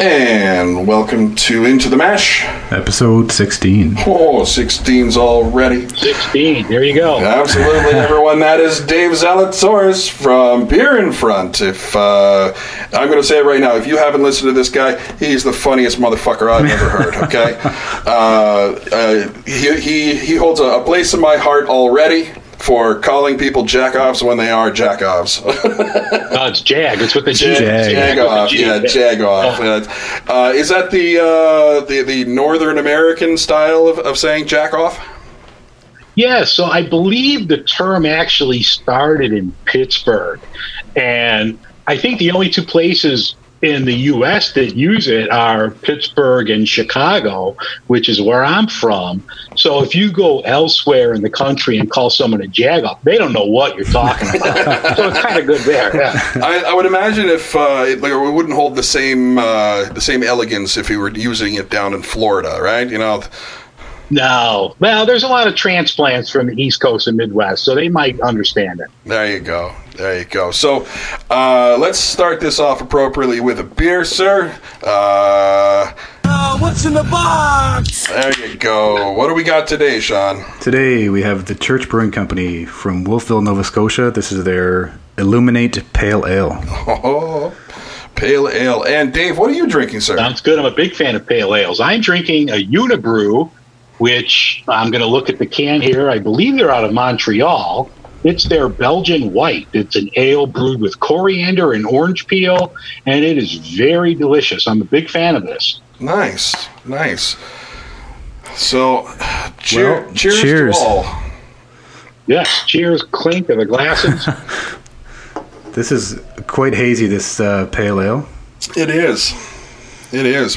And welcome to Into the Mash. Episode 16. Oh, 16's already. 16, there you go. Absolutely, everyone. That is Dave Zalatoris from Beer in Front. I'm going to say it right now. If you haven't listened to this guy, he's the funniest motherfucker I've ever heard, okay? He holds a place in my heart already. For calling people jack-offs when they are jack-offs. No, it's jag. It's with the jag. Jag-off. Yeah, jag-off. Is that the Northern American style of saying jack-off? Yeah, so I believe the term actually started in Pittsburgh. And I think the only two places in the U.S. that use it are Pittsburgh and Chicago, which is where I'm from. So if you go elsewhere in the country and call someone a jag-off, they don't know what you're talking about. So it's kind of good there. Yeah. I would imagine if we wouldn't hold the same elegance if we were using it down in Florida, right? You know. No. Well, there's a lot of transplants from the East Coast and Midwest, so they might understand it. There you go. So let's start this off appropriately with a beer, sir. What's in the box? There you go. What do we got today, Sean? Today we have the Church Brewing Company from Wolfville, Nova Scotia. This is their Illuminate Pale Ale. Oh. Pale Ale. And Dave, what are you drinking, sir? Sounds good. I'm a big fan of pale ales. I'm drinking a Unibrew, which I'm going to look at the can here. I believe they're out of Montreal. It's their Belgian white. It's an ale brewed with coriander and orange peel, and it is very delicious. I'm a big fan of this. Nice. So, cheers to all. Yes, cheers, clink of the glasses. This is quite hazy, this pale ale. It is.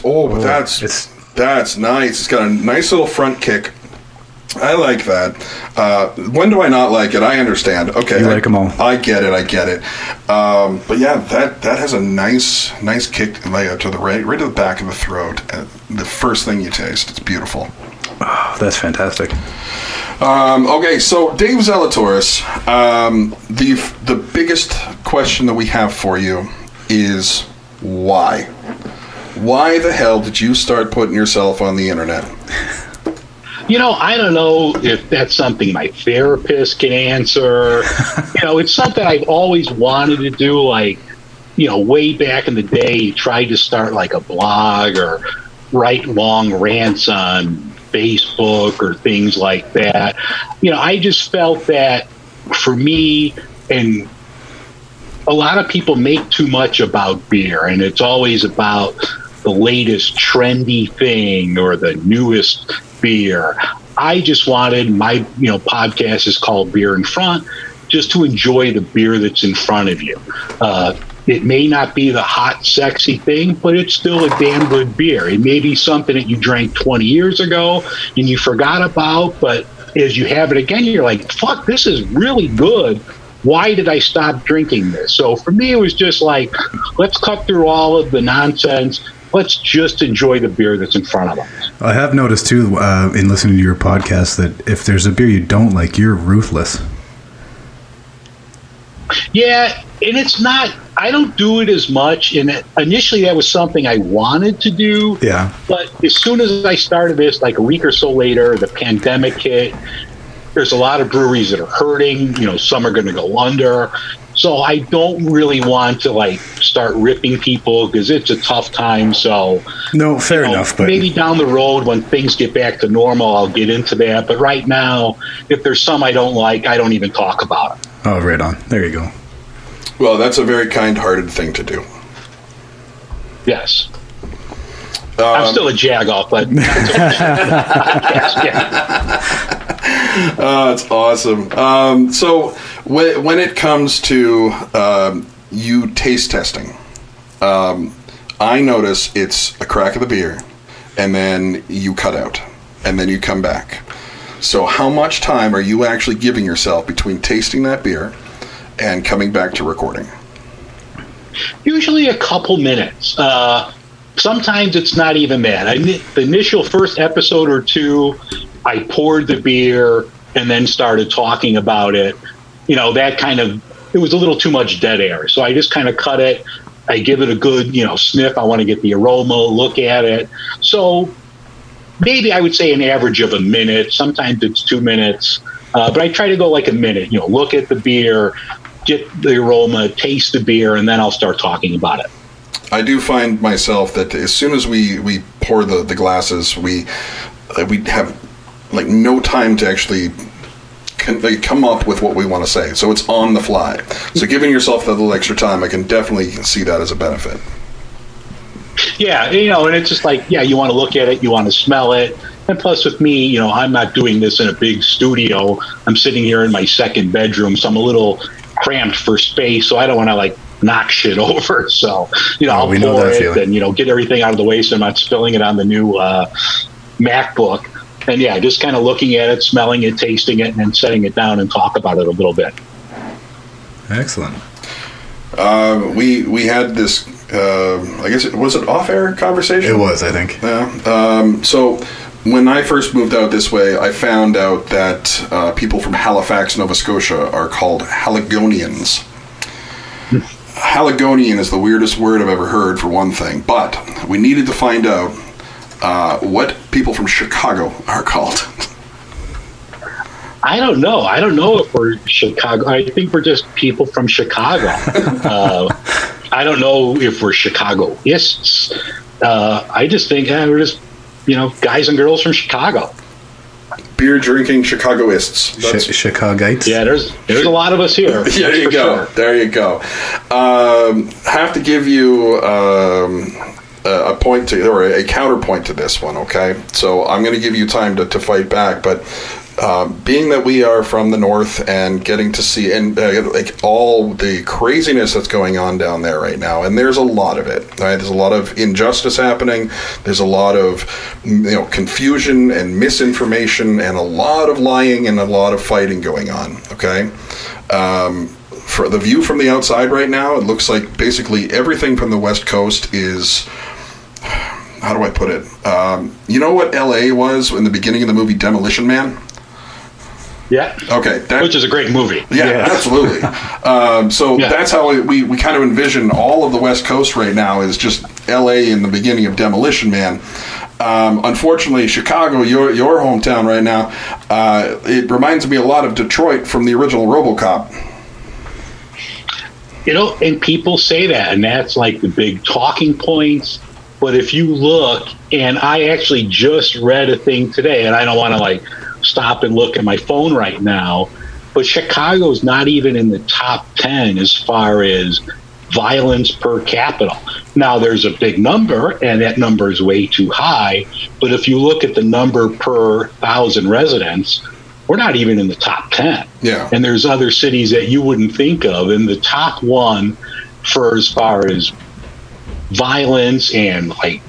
Oh, but that's nice. It's got a nice little front kick. I like that. When do I not like it? I understand. Okay, you like them all. I get it. But yeah, that has a nice kick layout to the right to the back of the throat. The first thing you taste, it's beautiful. Oh, that's fantastic. Okay, so Dave Zalatoris, the biggest question that we have for you is why? Why the hell did you start putting yourself on the internet? You know, I don't know if that's something my therapist can answer. You know, it's something I've always wanted to do, like, you know, way back in the day, you tried to start like a blog or write long rants on Facebook or things like that. You know, I just felt that for me, and a lot of people make too much about beer, and it's always about the latest trendy thing or the newest beer. I just wanted my podcast is called Beer in Front, just to enjoy the beer that's in front of you. It may not be the hot, sexy thing, but it's still a damn good beer. It may be something that you drank 20 years ago and you forgot about, but as you have it again, you're like, fuck, this is really good. Why did I stop drinking this? So for me, it was just like, let's cut through all of the nonsense. Let's just enjoy the beer that's in front of us. I have noticed, too, in listening to your podcast, that if there's a beer you don't like, you're ruthless. Yeah, and it's not, I don't do it as much. And initially, that was something I wanted to do. Yeah. But as soon as I started this, like a week or so later, the pandemic hit. There's a lot of breweries that are hurting. You know, some are going to go under. So I don't really want to, like, start ripping people because it's a tough time. So no, fair enough. But maybe down the road when things get back to normal, I'll get into that. But right now, if there's some I don't like, I don't even talk about it. Oh, right on. There you go. Well, that's a very kind-hearted thing to do. Yes. I'm still a jag-off, but it's awesome. So when it comes to you taste testing, I notice it's a crack of the beer, and then you cut out, and then you come back. So how much time are you actually giving yourself between tasting that beer and coming back to recording? Usually a couple minutes. Sometimes it's not even that. The initial first episode or two, I poured the beer and then started talking about it. You know, that kind of, it was a little too much dead air. So I just kind of cut it, I give it a good, sniff. I want to get the aroma, look at it. So maybe I would say an average of a minute. Sometimes it's 2 minutes. But I try to go like a minute, look at the beer, get the aroma, taste the beer, and then I'll start talking about it. I do find myself that as soon as we pour the glasses, we have like no time to actually come up with what we want to say. So it's on the fly. So giving yourself that little extra time, I can definitely see that as a benefit. Yeah, and it's just like, you want to look at it, you want to smell it. And plus with me, I'm not doing this in a big studio. I'm sitting here in my second bedroom, so I'm a little cramped for space. So I don't want to like knock shit over. So, I'll pour it feeling. And, get everything out of the way so I'm not spilling it on the new MacBook. And yeah, just kind of looking at it, smelling it, tasting it, and then setting it down and talk about it a little bit. Excellent. We had this, I guess, was it off-air conversation? It was, I think. Yeah. So when I first moved out this way, I found out that people from Halifax, Nova Scotia are called Haligonians. Haligonian is the weirdest word I've ever heard, for one thing, but we needed to find out what people from Chicago are called. I don't know. I don't know if we're Chicago. I think we're just people from Chicago. I don't know if we're Chicago. Yes. I just think we're just, guys and girls from Chicago. Beer drinking Chicagoists. Chicagoites. Yeah, there's a lot of us here. There you go. Sure. There you go. Have to give you a point to, or a counterpoint to this one, okay? So I'm going to give you time to fight back, but being that we are from the north and getting to see and like all the craziness that's going on down there right now, and there's a lot of it, right? There's a lot of injustice happening. There's a lot of confusion and misinformation and a lot of lying and a lot of fighting going on, okay? For the view from the outside right now, it looks like basically everything from the West Coast is, how do I put it? You know what LA was in the beginning of the movie Demolition Man? Yeah. Okay. Which is a great movie. Yeah, yeah. Absolutely. That's how we kind of envision all of the West Coast right now is just LA in the beginning of Demolition Man. Unfortunately, Chicago, your hometown right now, it reminds me a lot of Detroit from the original RoboCop. And people say that, and that's like the big talking points. But if you look, and I actually just read a thing today, and I don't want to like stop and look at my phone right now, but Chicago's not even in the top 10 as far as violence per capita. Now, there's a big number, and that number is way too high. But if you look at the number per 1,000 residents, we're not even in the top 10. Yeah. And there's other cities that you wouldn't think of. And the top one for as far as violence and like,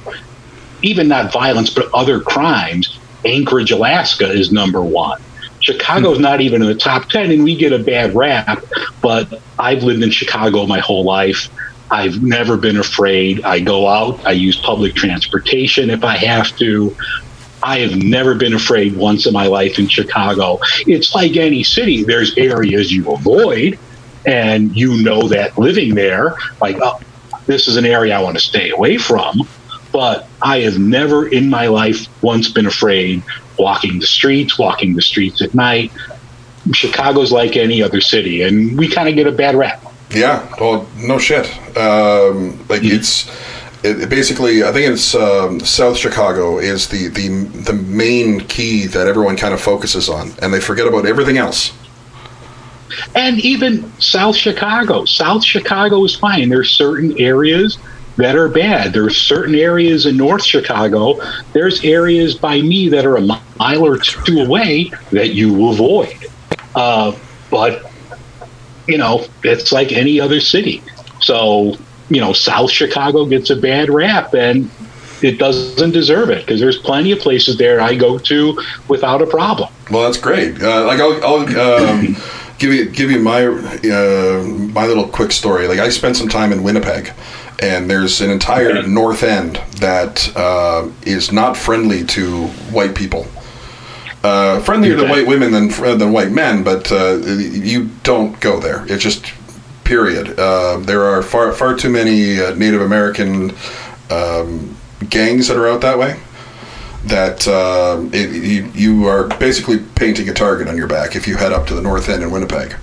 even not violence, but other crimes, Anchorage, Alaska is number one. Chicago's not even in the top 10 and we get a bad rap, but I've lived in Chicago my whole life. I've never been afraid. I go out, I use public transportation if I have to. I have never been afraid once in my life in Chicago. It's like any city. There's areas you avoid, and you know that living there, like, oh, this is an area I want to stay away from. But I have never in my life once been afraid walking the streets at night. Chicago's like any other city, and we kind of get a bad rap. Yeah, well, no shit. It's... It basically, I think it's South Chicago is the main key that everyone kind of focuses on, and they forget about everything else. And even South Chicago is fine. There's certain areas that are bad. There's certain areas in North Chicago. There's areas by me that are a mile or two away that you avoid. But, it's like any other city. So... South Chicago gets a bad rap, and it doesn't deserve it because there's plenty of places there I go to without a problem. Well, that's great. I'll give you my little quick story. Like I spent some time in Winnipeg, and there's an entire North End that is not friendly to white people. Friendlier to white women than white men, but you don't go there. It's just period. There are far too many Native American gangs that are out that way. That you are basically painting a target on your back if you head up to the north end in Winnipeg.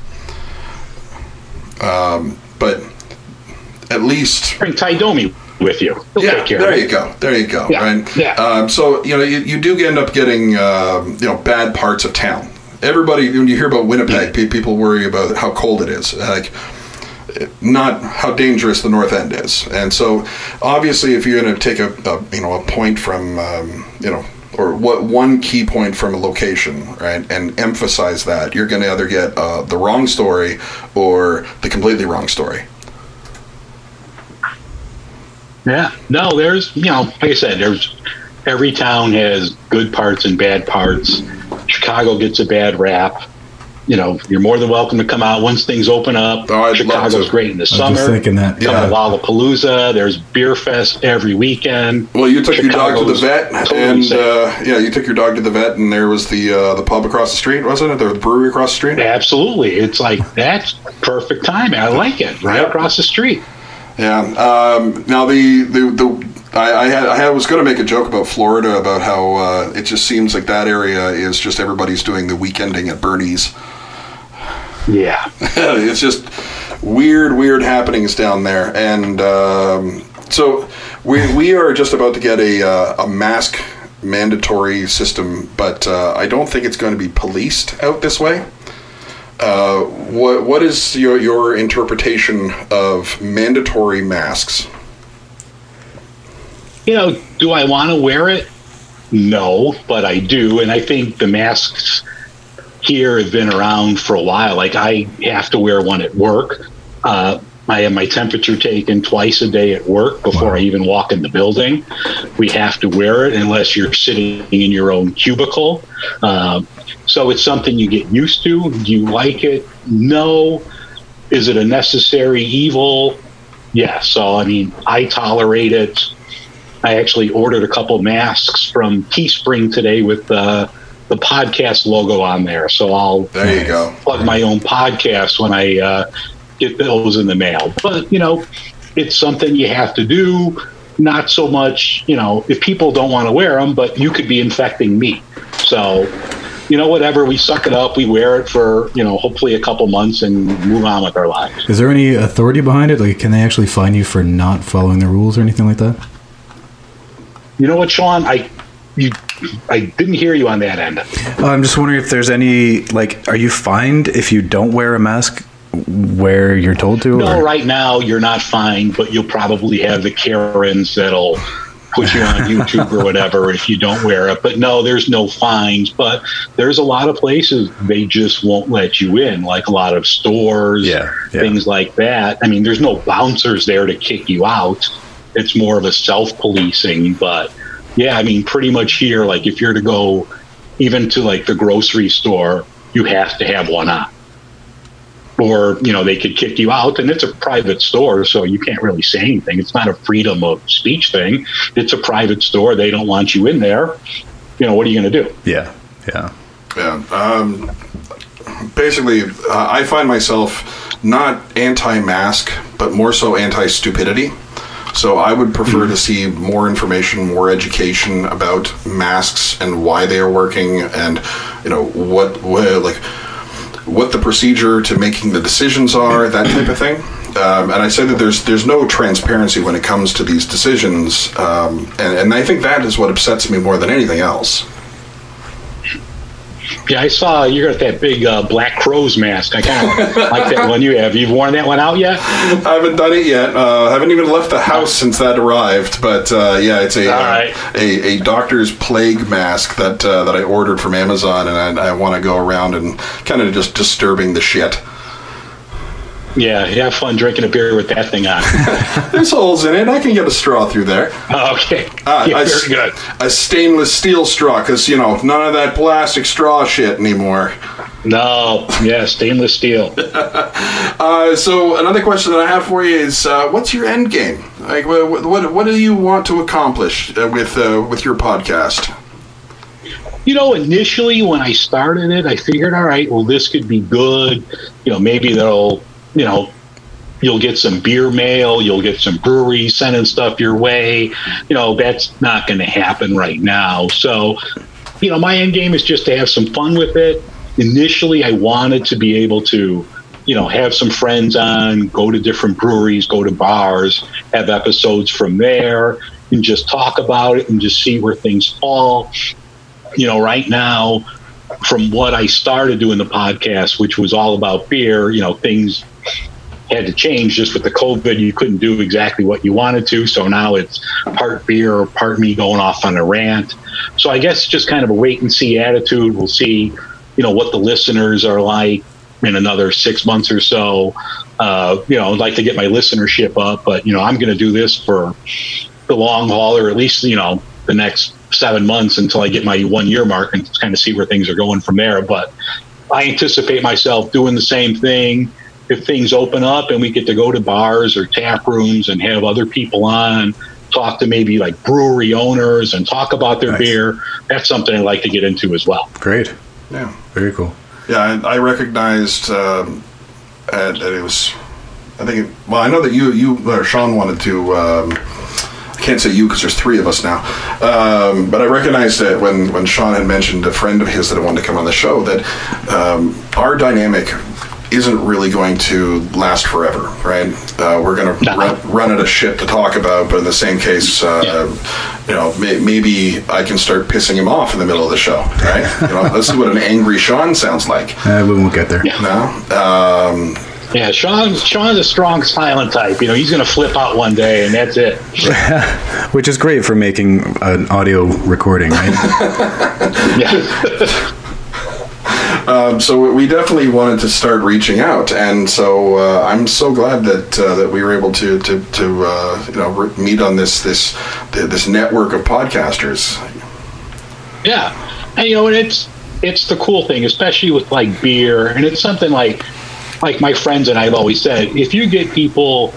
But at least bring Ty Domi with you. He'll take care of it. There you go. Yeah, right? Yeah. So you do end up getting bad parts of town. Everybody, when you hear about Winnipeg, people worry about how cold it is. Not how dangerous the north end is, and so obviously, if you're going to take a point from one key point from a location, right, and emphasize that, you're going to either get the wrong story or the completely wrong story. Yeah, no, there's like I said, there's every town has good parts and bad parts. Chicago gets a bad rap. You're more than welcome to come out once things open up. Oh, Chicago's great in the summer. Just thinking that. Yeah. Lollapalooza. There's beer fest every weekend. Well, you took your dog to the vet, and there was the pub across the street, wasn't it? The brewery across the street. Absolutely, it's like that's perfect timing. I like it across the street. Yeah. Now I was going to make a joke about Florida, about how it just seems like that area is just everybody's doing the weekending at Bernie's. Yeah. It's just weird happenings down there. And so we are just about to get a mask mandatory system, but I don't think it's going to be policed out this way. What is your interpretation of mandatory masks? Do I want to wear it? No, but I do. And I think the masks here have been around for a while. Like, I have to wear one at work. I have my temperature taken twice a day at work before I even walk in the building. We have to wear it unless you're sitting in your own cubicle. So it's something you get used to. Do you like it? No. Is it a necessary evil? Yeah. So, I tolerate it. I actually ordered a couple masks from Teespring today with the podcast logo on there. So I'll plug my own podcast when I get those in the mail. But, it's something you have to do. Not so much, if people don't want to wear them, but you could be infecting me. So, whatever, we suck it up. We wear it for, hopefully a couple months and move on with our lives. Is there any authority behind it? Like, can they actually fine you for not following the rules or anything like that? You know what, Sean? I didn't hear you on that end. I'm just wondering if there's any, are you fined if you don't wear a mask where you're told to? No, or? Right now you're not fined, but you'll probably have the Karens that'll put you on YouTube or whatever if you don't wear it. But no, there's no fines. But there's a lot of places they just won't let you in, like a lot of stores, things like that. There's no bouncers there to kick you out. It's more of a self-policing, but pretty much here, if you're to go even to the grocery store, you have to have one on, or they could kick you out. And it's a private store, so you can't really say anything. It's not a freedom of speech thing. It's a private store. They don't want you in there. What are you going to do? Yeah. Basically, I find myself not anti-mask, but more so anti-stupidity. So I would prefer to see more information, more education about masks and why they are working, and what the procedure to making the decisions are, that type of thing. And I say that there's no transparency when it comes to these decisions, and I think that is what upsets me more than anything else. Yeah, I saw you got that big Black Crowes mask. I kind of like that one you have. You've worn that one out yet? I haven't done it yet. I haven't even left the house since that arrived. But it's a doctor's plague mask that I ordered from Amazon, and I want to go around and kind of just disturbing the shit. Yeah, have fun drinking a beer with that thing on. There's holes in it. I can get a straw through there. Oh, okay. Very good. A stainless steel straw, because, none of that plastic straw shit anymore. No. Yeah, stainless steel. So another question that I have for you is, what's your end game? Like, what do you want to accomplish with your podcast? Initially when I started it, I figured, all right, well, this could be good. Maybe they'll You'll get some beer mail. You'll get some breweries sending stuff your way. You know, that's not going to happen right now. So, you know, my end game is just to have some fun with it. Initially, I wanted to be able to, you know, have some friends on, go to different breweries, go to bars, have episodes from there, and just talk about it and just see where things fall. You know, right now, from what I started doing the podcast, which was all about beer, you know, things had to change just with the COVID. You couldn't do exactly what you wanted to. So now it's part beer, part me going off on a rant. So I guess just kind of a wait and see attitude. We'll see, you know, what the listeners are like in another 6 months or so. You know, I'd like to get my listenership up, but, you know, I'm going to do this for the long haul, or at least, you know, the next 7 months until I get my 1 year mark and kind of see where things are going from there. But I anticipate myself doing the same thing. If things open up and we get to go to bars or tap rooms and have other people on, talk to maybe like brewery owners and talk about their beer, that's something I'd like to get into as well. Great. Yeah. Very cool. Yeah. I recognized, and it was, I think, well, I know that you, Sean wanted to, can't say you because there's three of us now, but I recognized that when Sean had mentioned a friend of his that wanted to come on the show, that our dynamic isn't really going to last forever, right? We're going to run out of shit to talk about, but in the same case, you know, maybe I can start pissing him off in the middle of the show, right? You know, let's see what an angry Sean sounds like. We won't get there. No? Yeah, Sean's a strong silent type. You know, he's going to flip out one day, and that's it. Which is great for making an audio recording, right? Yeah. So we definitely wanted to start reaching out, and so I'm so glad that we were able to you know, meet on this network of podcasters. Yeah, and you know, and it's the cool thing, especially with like beer, and it's something like my friends and I have always said, if you get people,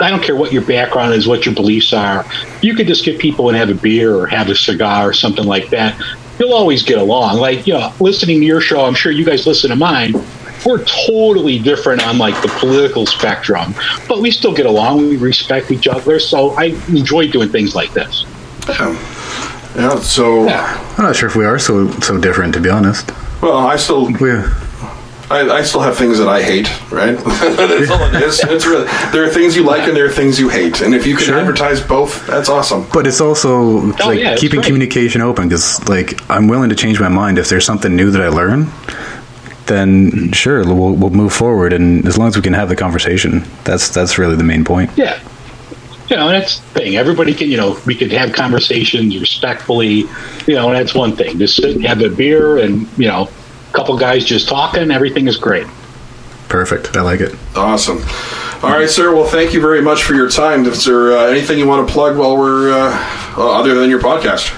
I don't care what your background is, what your beliefs are, you could just get people and have a beer or have a cigar or something like that. You'll always get along. Like, you know, listening to your show, I'm sure you guys listen to mine. We're totally different on like the political spectrum, but we still get along. We respect each other. So I enjoy doing things like this. Yeah. So yeah. I'm not sure if we are so different, to be honest. Well, I still have things that I hate, right? That's all it is. It's really, there are things you like and there are things you hate, and if you can advertise both, that's awesome. But it's also keeping communication open, because like I'm willing to change my mind if there's something new that I learn. Then sure, we'll move forward, and as long as we can have the conversation, that's really the main point. Yeah, you know, that's the thing. Everybody can, you know, we could have conversations respectfully. You know, and that's one thing. Just sit and have a beer, and you know, couple guys just talking, everything is great. Perfect. I like it. Awesome. All right, sir, well, thank you very much for your time. Is there anything you want to plug while we're other than your podcast?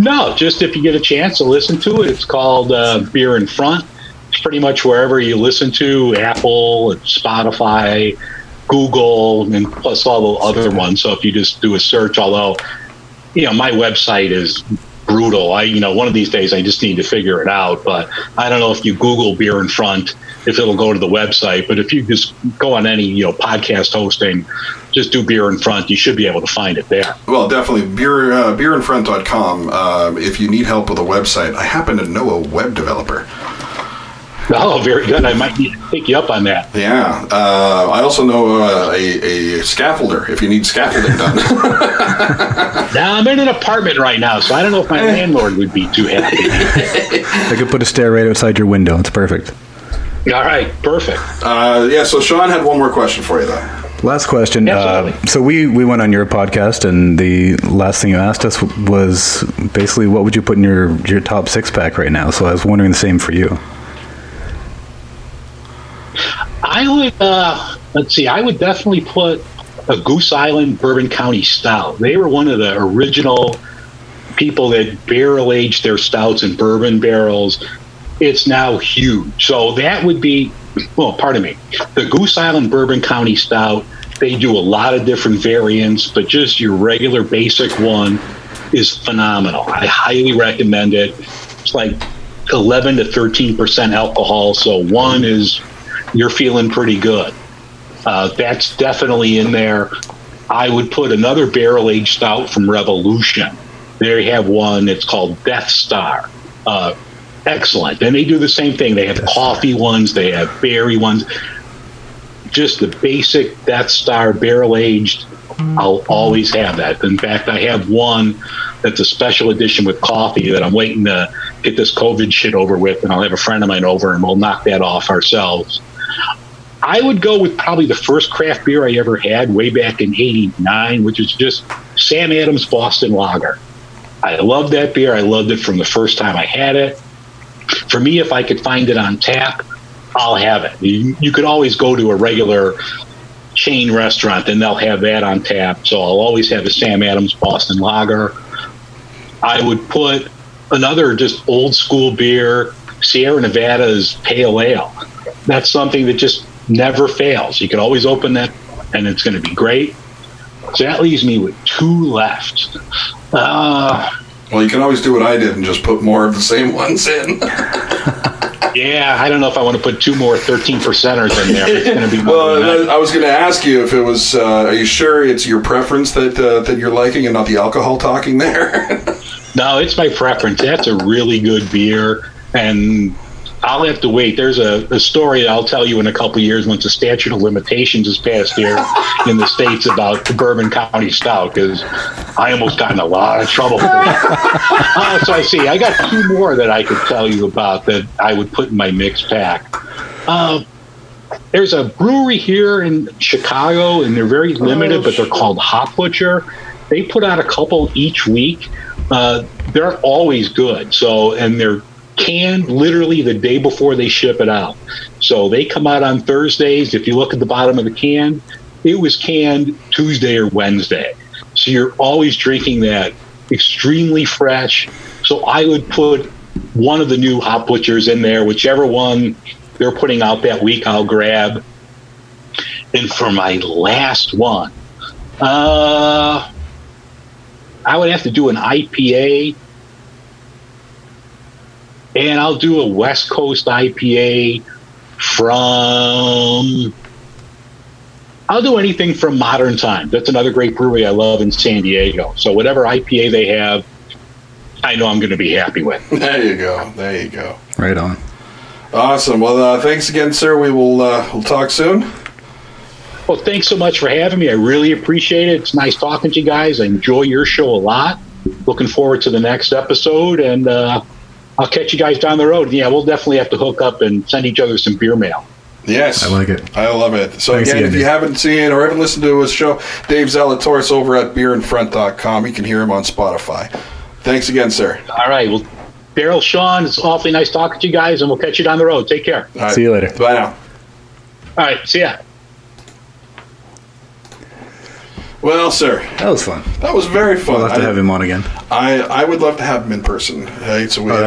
No, just if you get a chance to listen to it, it's called Beer in Front. It's pretty much wherever you listen to, Apple, Spotify, Google, and plus all the other ones. So if you just do a search, although, you know, my website is brutal. I, you know, one of these days I just need to figure it out, but I don't know if you Google Beer in Front, if it'll go to the website, but if you just go on any, you know, podcast hosting, just do Beer in Front, you should be able to find it there. Well, definitely beerinfront.com. If you need help with a website, I happen to know a web developer. Oh, very good. I might need to pick you up on that. Yeah. I also know a scaffolder, if you need scaffolding done. Now, I'm in an apartment right now, so I don't know if my landlord would be too happy. I could put a stair right outside your window. It's perfect. All right. Perfect. Yeah, so Sean had one more question for you, though. Last question. So we went on your podcast, and the last thing you asked us was basically, what would you put in your top six-pack right now? So I was wondering the same for you. I would, I would definitely put a Goose Island Bourbon County Stout. They were one of the original people that barrel-aged their stouts in bourbon barrels. It's now huge. So that would be, well, pardon me, the Goose Island Bourbon County Stout. They do a lot of different variants, but just your regular basic one is phenomenal. I highly recommend it. It's like 11 to 13% alcohol, so one is... you're feeling pretty good. That's definitely in there. I would put another barrel-aged stout from Revolution. They have one. It's called Death Star. Excellent. And they do the same thing. They have coffee ones. They have berry ones. Just the basic Death Star barrel-aged, I'll always have that. In fact, I have one that's a special edition with coffee that I'm waiting to get this COVID shit over with, and I'll have a friend of mine over, and we'll knock that off ourselves. I would go with probably the first craft beer I ever had way back in 89, which is just Sam Adams Boston Lager. I loved that beer. I loved it from the first time I had it. For me, if I could find it on tap, I'll have it. You could always go to a regular chain restaurant, and they'll have that on tap. So I'll always have a Sam Adams Boston Lager. I would put another just old school beer, Sierra Nevada's Pale Ale. That's something that just never fails. You can always open that, and it's going to be great. So that leaves me with two left. Well, you can always do what I did and just put more of the same ones in. Yeah, I don't know if I want to put two more 13%ers in there. It's going to be well, I was going to ask you if it was, are you sure it's your preference that you're liking and not the alcohol talking there? No, it's my preference. That's a really good beer, and I'll have to wait. There's a story I'll tell you in a couple of years once the statute of limitations is passed here in the States about the Bourbon County Stout, because I almost got in a lot of trouble with that. So I see. I got two more that I could tell you about that I would put in my mix pack. There's a brewery here in Chicago, and they're very limited, but they're called Hop Butcher. They put out a couple each week. They're always good. So, and they're canned literally the day before they ship it out. So they come out on Thursdays. If you look at the bottom of the can, it was canned Tuesday or Wednesday. So you're always drinking that extremely fresh. So I would put one of the new Hop Butchers in there, whichever one they're putting out that week, I'll grab. And for my last one, I would have to do an IPA. And I'll do a West Coast IPA from, I'll do anything from Modern Time. That's another great brewery I love in San Diego. So whatever IPA they have, I know I'm going to be happy with. There you go. There you go. Right on. Awesome. Well, thanks again, sir. We will we'll talk soon. Well, thanks so much for having me. I really appreciate it. It's nice talking to you guys. I enjoy your show a lot. Looking forward to the next episode, and I'll catch you guys down the road. Yeah, we'll definitely have to hook up and send each other some beer mail. Yes. I like it. I love it. So, again, if you haven't seen or haven't listened to his show, Dave Zalatoris over at beerinfront.com. You can hear him on Spotify. Thanks again, sir. All right. Well, Daryl, Sean, it's awfully nice talking to you guys, and we'll catch you down the road. Take care. All right. See you later. Bye now. All right. See ya. Well, sir. That was fun. That was very fun. We'll have to have him on again. I would love to have him in person. Right? So that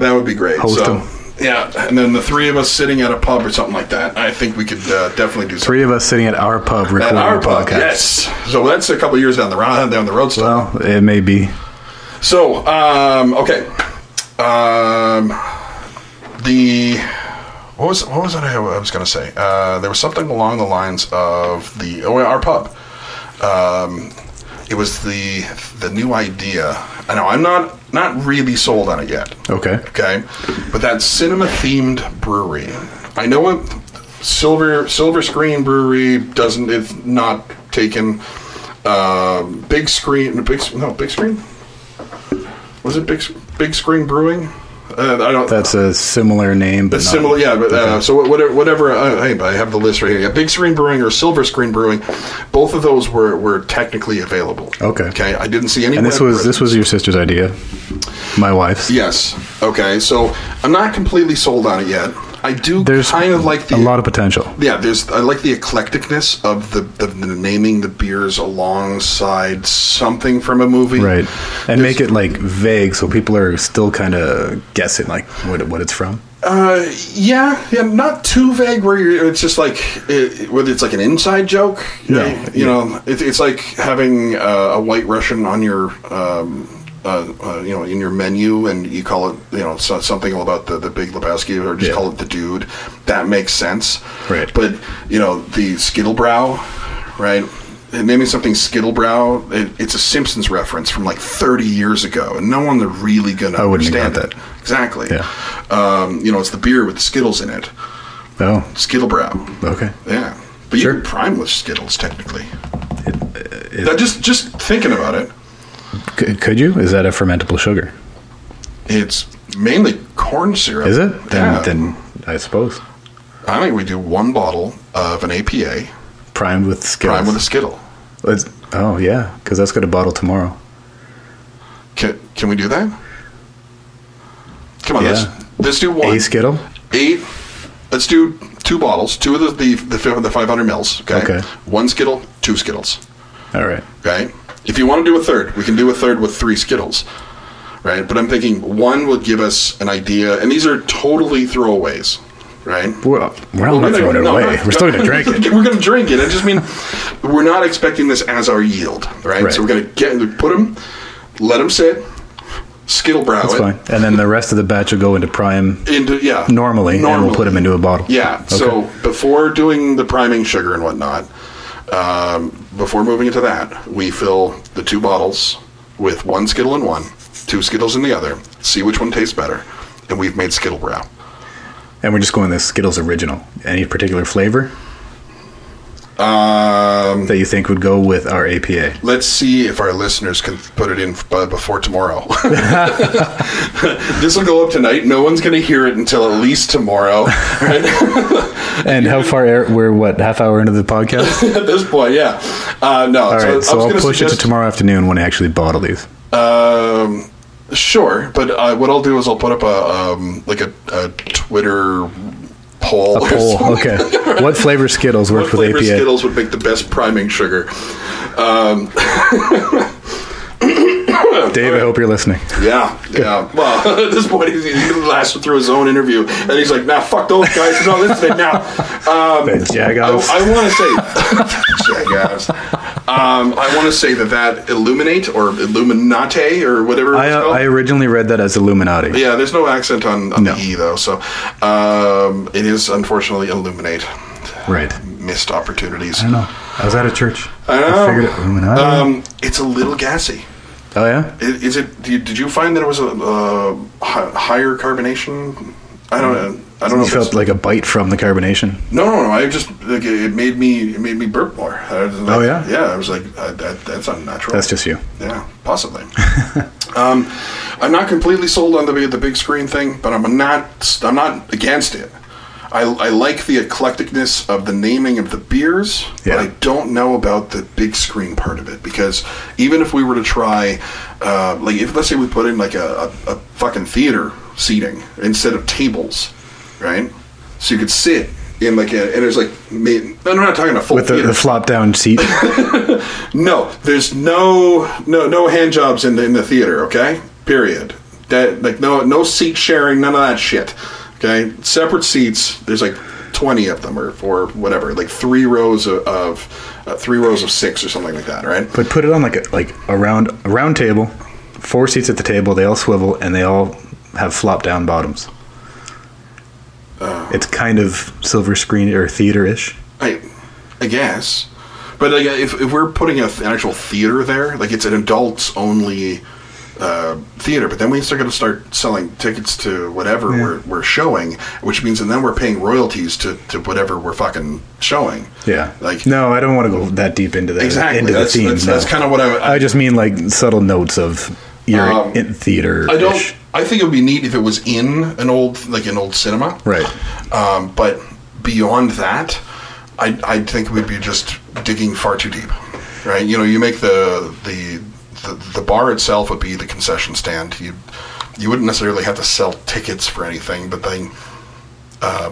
would be great. Host him. Yeah, and then the three of us sitting at a pub or something like that. I think we could definitely do something. Three of us sitting at our pub recording our podcast. Yes. So that's a couple of years down the road. Still. Well, it may be. So, okay. What was it I was going to say? There was something along the lines of our pub. It was the new idea. I know I'm not really sold on it yet. Okay. But that cinema themed brewery. I know it. Silver Screen Brewery doesn't. It's not taken. Big Screen. Was it Big Screen Brewing? I don't. That's a similar name, but similar. Yeah, but so whatever. I have the list right here. Yeah, Big Screen Brewing or Silver Screen Brewing, both of those were technically available. Okay. I didn't see any. And this was your sister's idea, my wife's. Yes. Okay. So I'm not completely sold on it yet. I do. There's kind of like a lot of potential. Yeah. I like the eclecticness of the naming the beers alongside something from a movie, right? And make it like vague so people are still kind of guessing like what it's from. Yeah, not too vague where it's just like whether it's like an inside joke. Yeah, you know, it's like having a White Russian on your in your menu, and you call it, something about the Big Lebowski, or just call it the Dude. That makes sense. Right. But, the Skittlebrow, right? Naming something Skittlebrow, it's a Simpsons reference from 30 years ago, and no one really going to understand that. Exactly. Yeah. It's the beer with the Skittles in it. Oh. Skittlebrow. Okay. Yeah. But sure. You can prime with Skittles, technically. Just thinking about it. Could you? Is that a fermentable sugar? It's mainly corn syrup. Is it? Then I suppose. I think we do one bottle of an APA. Primed with Skittles. Primed with a Skittle. Because that's got a bottle tomorrow. Can we do that? Come on, let's do one. A Skittle? Eight. Let's do two bottles. Two of the 500 mils. Okay. One Skittle, two Skittles. All right. Okay. If you want to do a third, we can do a third with three Skittles, right? But I'm thinking one would give us an idea, and these are totally throwaways, right? Well, we're not throwing it away. We're still going to drink it. We're going to drink it. I just mean we're not expecting this as our yield, right? So we're going to put them, let them sit, Skittlebrow it. That's fine. And then the rest of the batch will go into prime normally, and we'll put them into a bottle. Yeah. Okay. So before doing the priming sugar and whatnot, before moving into that, we fill the two bottles with one Skittle in one, two Skittles in the other, see which one tastes better, and we've made Skittlebrow. And we're just going the Skittles original. Any particular flavor that you think would go with our APA? Let's see if our listeners can put it in before tomorrow. This will go up tonight. No one's going to hear it until at least tomorrow. Right? And how far we're half hour into the podcast? At this point, yeah. No. All right, so I'll push it to tomorrow afternoon when I actually bottle these. Sure, but what I'll do is I'll put up a Twitter poll. A poll, okay. What flavor Skittles worked with APA? What flavor Skittles would make the best priming sugar? Dave, I hope you're listening. Yeah. Well, at this point, he's lasted through his own interview, and he's like, nah, fuck those guys. They're not listening now. Jagoffs. I want to say that Illuminate or Illuminate or whatever it's called. I originally read that as Illuminati. Yeah, there's no accent on the E, though, so it is, unfortunately, Illuminate. Right. Missed opportunities. I don't know. I was at a church. I know. I figured it. Illuminati. It's a little gassy. Oh yeah. Is it? Did you find that it was a higher carbonation? I don't know. You felt like a bite from the carbonation. No. I just it made me burp more. Yeah. Yeah. I was like, that's unnatural. That's just you. Yeah, possibly. I'm not completely sold on the big screen thing, but I'm not against it. I like the eclecticness of the naming of the beers, but I don't know about the big screen part of it, because even if we were to try, let's say we put in a fucking theater seating instead of tables, right? So you could sit in and there's I'm not talking a full with the flop down seat. No, there's no hand jobs in the theater. Okay, period. That no seat sharing, none of that shit. Okay, separate seats. There's 20 of them, or whatever, three rows of six or something like that, right? But put it on a round table, four seats at the table. They all swivel and they all have flop down bottoms. It's kind of silver screen or theater-ish. I guess, but if we're putting an actual theater there, it's an adults only. Theater, but then we still got to start selling tickets to whatever we're showing, which means, and then we're paying royalties to whatever we're fucking showing. Yeah, no, I don't want to go that deep into that. Exactly, into the theme. That's kind of what I just mean, subtle notes of your theater. I think it would be neat if it was in an old cinema, right? But beyond that, I think we'd be just digging far too deep, right? You make the bar itself would be the concession stand. You wouldn't necessarily have to sell tickets for anything, but then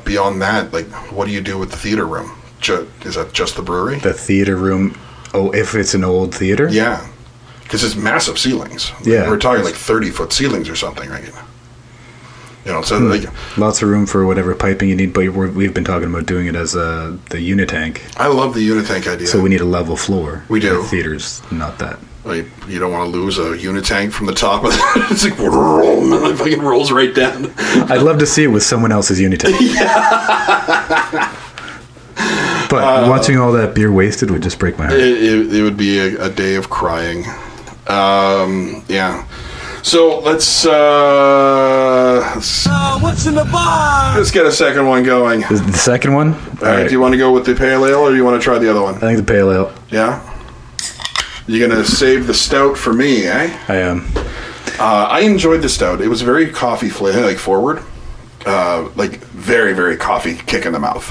beyond that, what do you do with the theater room? Is that just the brewery? The theater room, if it's an old theater? Yeah, because it's massive ceilings. Yeah. We're talking 30-foot ceilings or something right now. Lots of room for whatever piping you need, but we've been talking about doing it as the unitank. I love the unitank idea. So we need a level floor. We do. The theater's not that. Like, you don't want to lose a unitank from the top of it. It's like, and it fucking rolls right down. I'd love to see it with someone else's unitank. Yeah. But watching all that beer wasted would just break my heart. It would be a day of crying. Yeah. So let's what's in the box? Let's get a second one going. The second one? All right. Do you want to go with the pale ale, or do you want to try the other one? I think the pale ale. Yeah? You're going to save the stout for me, eh? I am. I enjoyed the stout. It was very coffee flavor, like forward. Like very, very coffee kick in the mouth.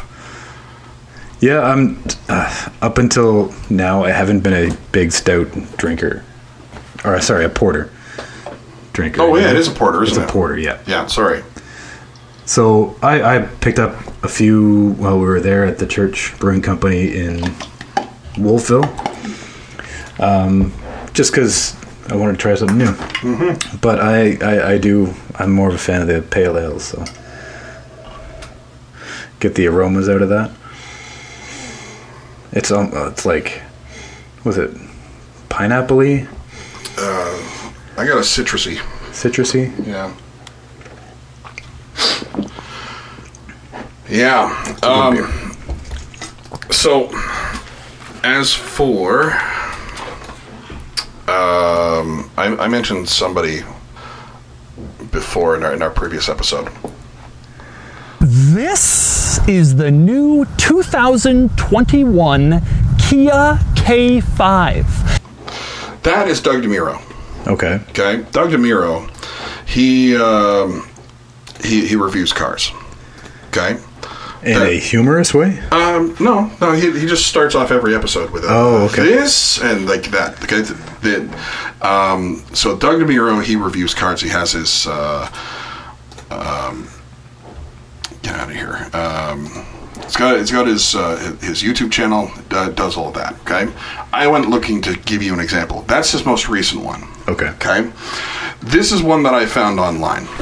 Yeah, I'm up until now, I haven't been a big stout drinker. Or, sorry, a porter drinker. Oh, yeah, it is a porter, isn't it? It's a porter, yeah. Yeah, sorry. So I picked up a few while we were there at the Church Brewing Company in Wolfville. Just because I wanted to try something new. Mm-hmm. But I'm more of a fan of the pale ales, so get the aromas out of that. It's like, was it pineapple-y? I got a citrusy. Citrusy? Yeah. Yeah. So, as for... I mentioned somebody before in our previous episode. This is the new 2021 Kia K5. That is Doug DeMuro. Okay. Doug DeMuro, he reviews cars. Okay. In a humorous way? No. He just starts off every episode with this and like that. Okay. So Doug DeMuro, he reviews cars. He has his get out of here. It's got his YouTube channel. Does all that. Okay. I went looking to give you an example. That's his most recent one. Okay. This is one that I found online. Stop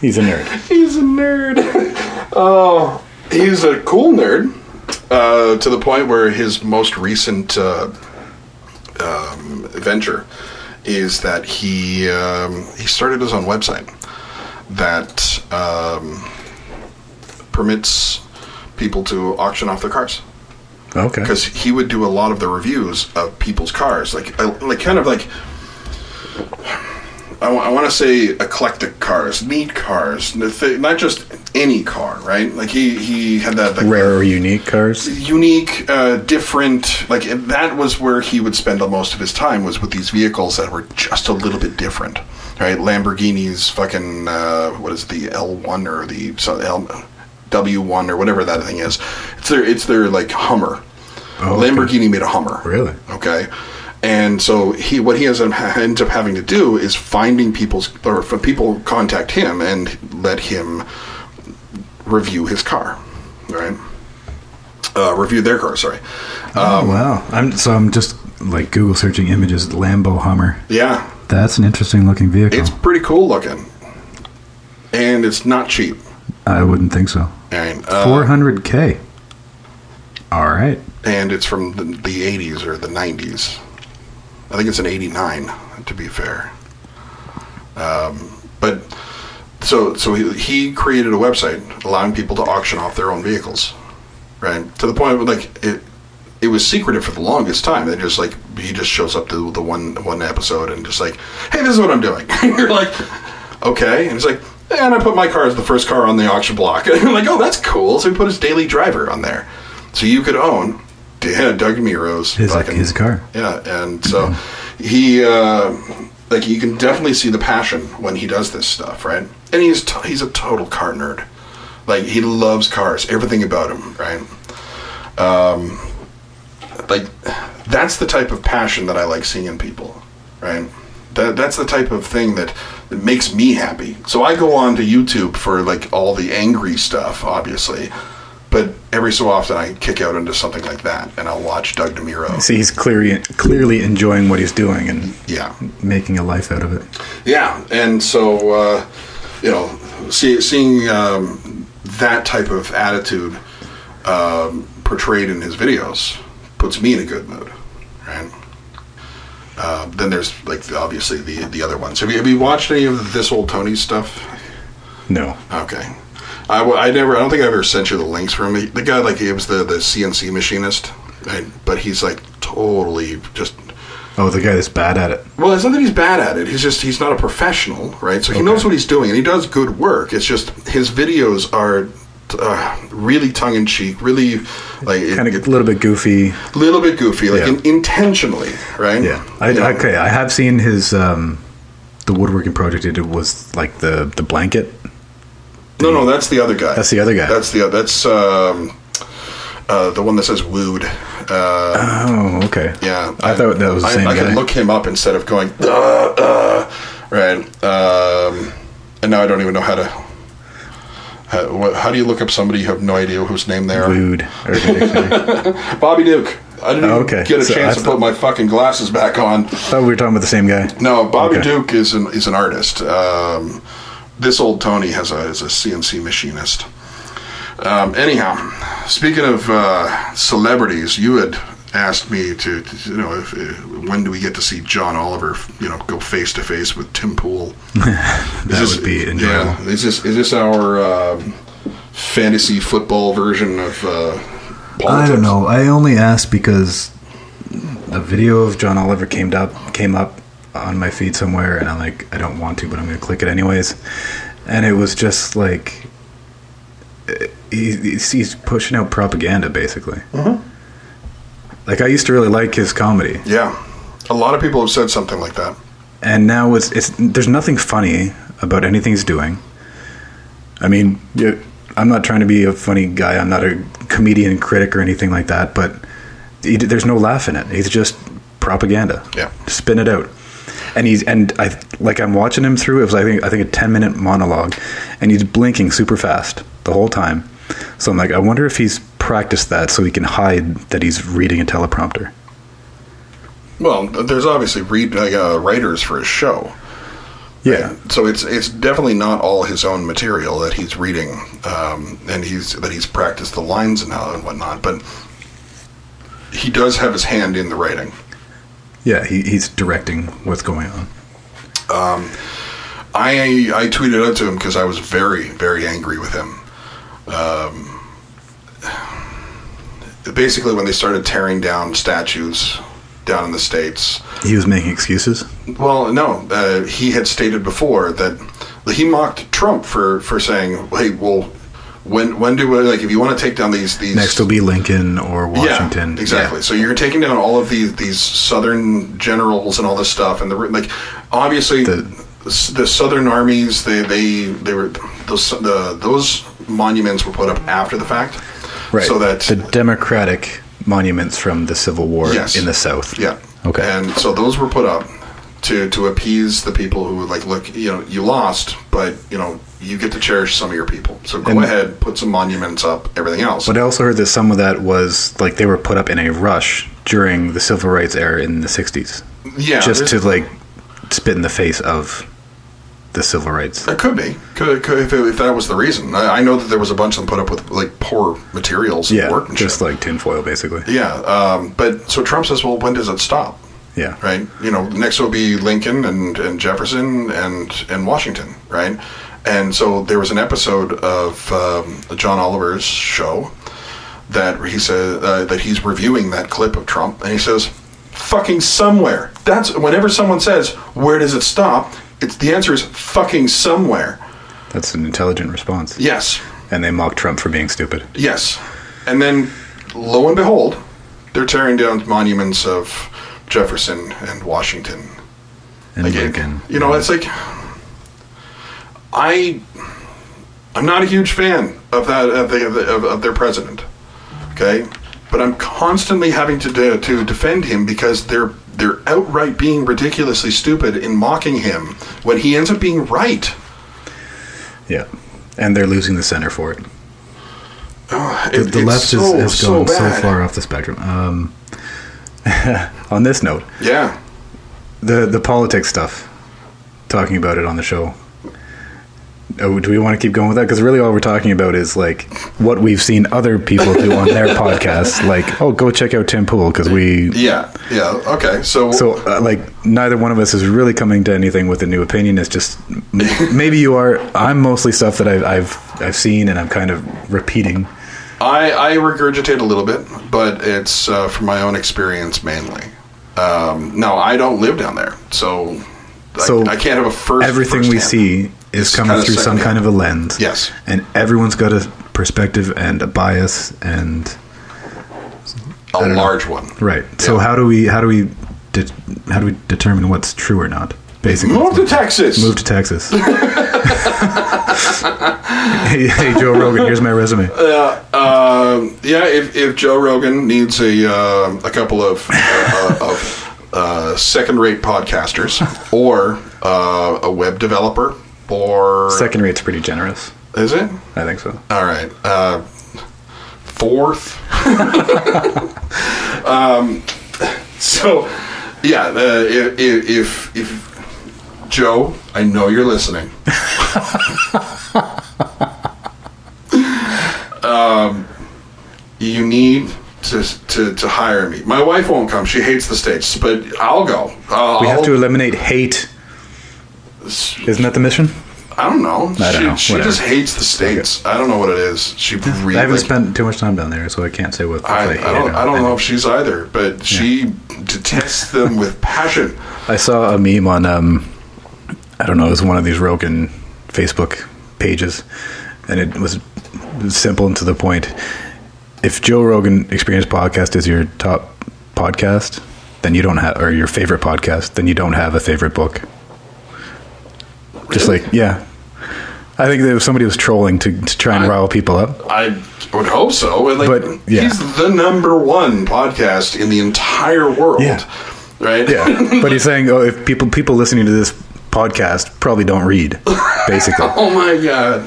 he's a nerd. Oh, he's a cool nerd, to the point where his most recent venture is that he started his own website that permits people to auction off their cars. Okay. Because he would do a lot of the reviews of people's cars, like kind of like. I want to say eclectic cars, neat cars, not just any car, right? Like he had that rare or unique cars, unique, different. Like that was where he would spend most of his time, was with these vehicles that were just a little bit different, right? Lamborghini's fucking what is it, the L1 or the W1 or whatever that thing is. It's their like Hummer. Oh, okay. Lamborghini made a Hummer. Really? Okay. And so he ends up having to do is finding people contact him and let him review his car, right? Review their car, sorry. Wow! I'm just like Google searching images, Lambo Hummer. Yeah, that's an interesting looking vehicle. It's pretty cool looking, and it's not cheap. I wouldn't think so. And $400,000. All right. And it's from the 80s or the 90s. I think it's an 89, to be fair. But he created a website allowing people to auction off their own vehicles, right? To the point where like it was secretive for the longest time. They just like, he just shows up to the one episode and just like, hey, this is what I'm doing. You're like, okay, and it's like, and I put my car as the first car on the auction block. And I'm like, oh, that's cool. So he put his daily driver on there, so you could own. Yeah, Doug DeMuro's his car. Yeah, and so he like you can definitely see the passion when he does this stuff, right? And he's a total car nerd. Like he loves cars, everything about him, right? Like that's the type of passion that I like seeing in people, right? That's the type of thing that makes me happy. So I go on to YouTube for like all the angry stuff, obviously. But every so often I kick out into something like that, and I'll watch Doug DeMuro. See, he's clearly enjoying what he's doing and making a life out of it. Yeah, and so, seeing that type of attitude portrayed in his videos puts me in a good mood, right? Then there's, like, obviously the other ones. Have you watched any of This Old Tony stuff? No. Okay. I don't think I've ever sent you the links from him. The guy, like, he was the CNC machinist, right? But he's, like, totally just... Oh, the guy that's bad at it. Well, it's not that he's bad at it. He's not a professional, right? So he knows what he's doing, and he does good work. It's just his videos are really tongue-in-cheek, really... kind of a little bit goofy. A little bit goofy, intentionally, right? Yeah. I have seen his... the woodworking project he did was, like, the blanket... No, that's the other guy. That's the one that says wooed. Okay. Yeah. I thought that was the same guy. I can look him up instead of going, right. And now I don't even know how to... how do you look up somebody you have no idea whose name they are? Wooed. Bobby Duke. I didn't get a chance to put my fucking glasses back on. I thought we were talking about the same guy. No, Bobby Duke is an artist. This Old Tony is a CNC machinist. Anyhow, speaking of celebrities, you had asked me to when do we get to see John Oliver, go face to face with Tim Pool? Would be enjoyable. Yeah, is this our fantasy football version of politics? I don't know. I only asked because the video of John Oliver came up on my feed somewhere, and I'm like, I don't want to, but I'm going to click it anyways. And it was just like, he's pushing out propaganda, basically. Mm-hmm. Like, I used to really like his comedy. Yeah. A lot of people have said something like that. And now there's nothing funny about anything he's doing. I mean, I'm not trying to be a funny guy. I'm not a comedian critic or anything like that, but there's no laugh in it. He's just propaganda. Yeah. Spin it out. And I'm watching him through. It was I think a 10-minute monologue, and he's blinking super fast the whole time. So I'm like, I wonder if he's practiced that so he can hide that he's reading a teleprompter. Well, there's obviously writers for his show. Yeah. Right? So it's definitely not all his own material that he's reading, and he's practiced the lines and whatnot. But he does have his hand in the writing. Yeah, he's directing what's going on. I tweeted out to him because I was very, very angry with him. Basically, when they started tearing down statues down in the States... He was making excuses? Well, no. He had stated before that he mocked Trump for saying, hey, well... When do we, like, if you want to take down these next will be Lincoln or Washington. Yeah, exactly. Yeah. So you're taking down all of these Southern generals and all this stuff, and obviously the Southern armies those monuments were put up after the fact, right? So that the democratic monuments from the Civil War in the South, yeah, okay, and so those were put up to appease the people who were like, look, you lost, but you get to cherish some of your people. So go ahead, put some monuments up, everything else. But I also heard that some of that was, like, they were put up in a rush during the Civil Rights era in the 60s. Yeah. Just to, like, spit in the face of the Civil Rights. It could be. If that was the reason. I know that there was a bunch of them put up with, like, poor materials and workmanship. Just like tinfoil, basically. Yeah. But so Trump says, well, when does it stop? Yeah. Right? Next will be Lincoln and Jefferson and Washington, right? And so there was an episode of John Oliver's show that he said that he's reviewing that clip of Trump, and he says, "Fucking somewhere." That's whenever someone says, "Where does it stop?" The answer is "fucking somewhere." That's an intelligent response. Yes. And they mock Trump for being stupid. Yes. And then, lo and behold, they're tearing down monuments of Jefferson and Washington and Lincoln. It's like. I'm not a huge fan of that of their president, okay? But I'm constantly having to defend him because they're they're outright being ridiculously stupid in mocking him when he ends up being right. Yeah, and they're losing the center for it. The left is going so far off the spectrum. On this note, yeah, the politics stuff, talking about it on the show. Oh, do we want to keep going with that? Because really all we're talking about is like what we've seen other people do on their podcasts. Like, oh, go check out Tim Pool because we... Yeah, okay. So like neither one of us is really coming to anything with a new opinion. It's just maybe you are. I'm mostly stuff that I've seen and I'm kind of repeating. I regurgitate a little bit, but it's from my own experience mainly. No, I don't live down there, so I can't have a first. Everything we see is coming through some kind of a lens. Yes. And everyone's got a perspective and a bias and a large one. Right. Yeah. So how do we determine what's true or not? Basically. Move to Texas. hey Joe Rogan, here's my resume. If Joe Rogan needs a couple of second-rate podcasters or a web developer. Or second rate's pretty generous. Is it? I think so. All right. Fourth. If Joe, I know you're listening. You need to hire me. My wife won't come. She hates the States, but I'll go. We have to eliminate hate. Isn't that the mission? I don't know. She just hates the States. Okay. I don't know what it is. She really, I haven't spent too much time down there, so I can't say what. I don't know if she's either, but she detests them with passion. I saw a meme on I don't know, it was one of these Rogan Facebook pages, and it was simple and to the point. If Joe Rogan Experience podcast is your top podcast, then you don't have, or your favorite podcast, then you don't have a favorite book. Just like, yeah. I think there was somebody was trolling to try and rile people up. I would hope so. Like, he's the number one podcast in the entire world. Yeah. Right? Yeah. But he's saying, oh, if people listening to this podcast probably don't read, basically. Oh, my God.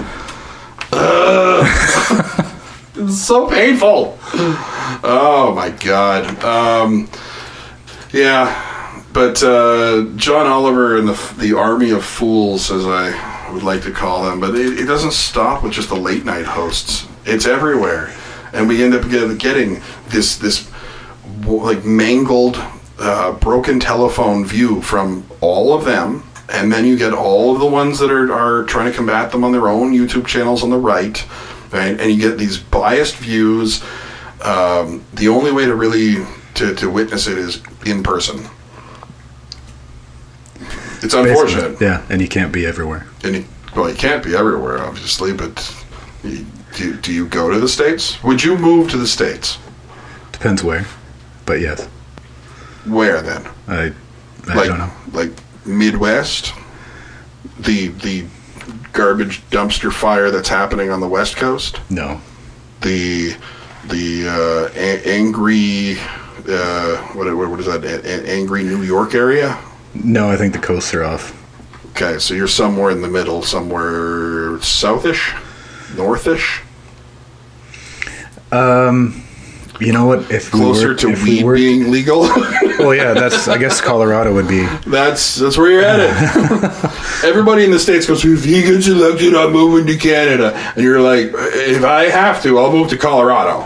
It's so painful. Oh, my God. Yeah. But John Oliver and the Army of Fools, as I would like to call them, but it doesn't stop with just the late night hosts. It's everywhere, and we end up getting this like mangled, broken telephone view from all of them, and then you get all of the ones that are trying to combat them on their own YouTube channels on the right, and you get these biased views. The only way to really to witness it is in person. It's unfortunate. Basically, yeah, and you can't be everywhere. You can't be everywhere, obviously, but do you go to the States? Would you move to the States? Depends where, but yes. Where, then? I don't know. Like Midwest? The garbage dumpster fire that's happening on the West Coast? No. Angry New York area? No, I think the coasts are off. Okay, so you're somewhere in the middle, somewhere southish, northish. You know what? If closer to weed being legal. Well, yeah, that's. I guess Colorado would be. That's where you're at it. Everybody in the States goes, if he gets elected, I'm moving to Canada, and you're like, if I have to, I'll move to Colorado.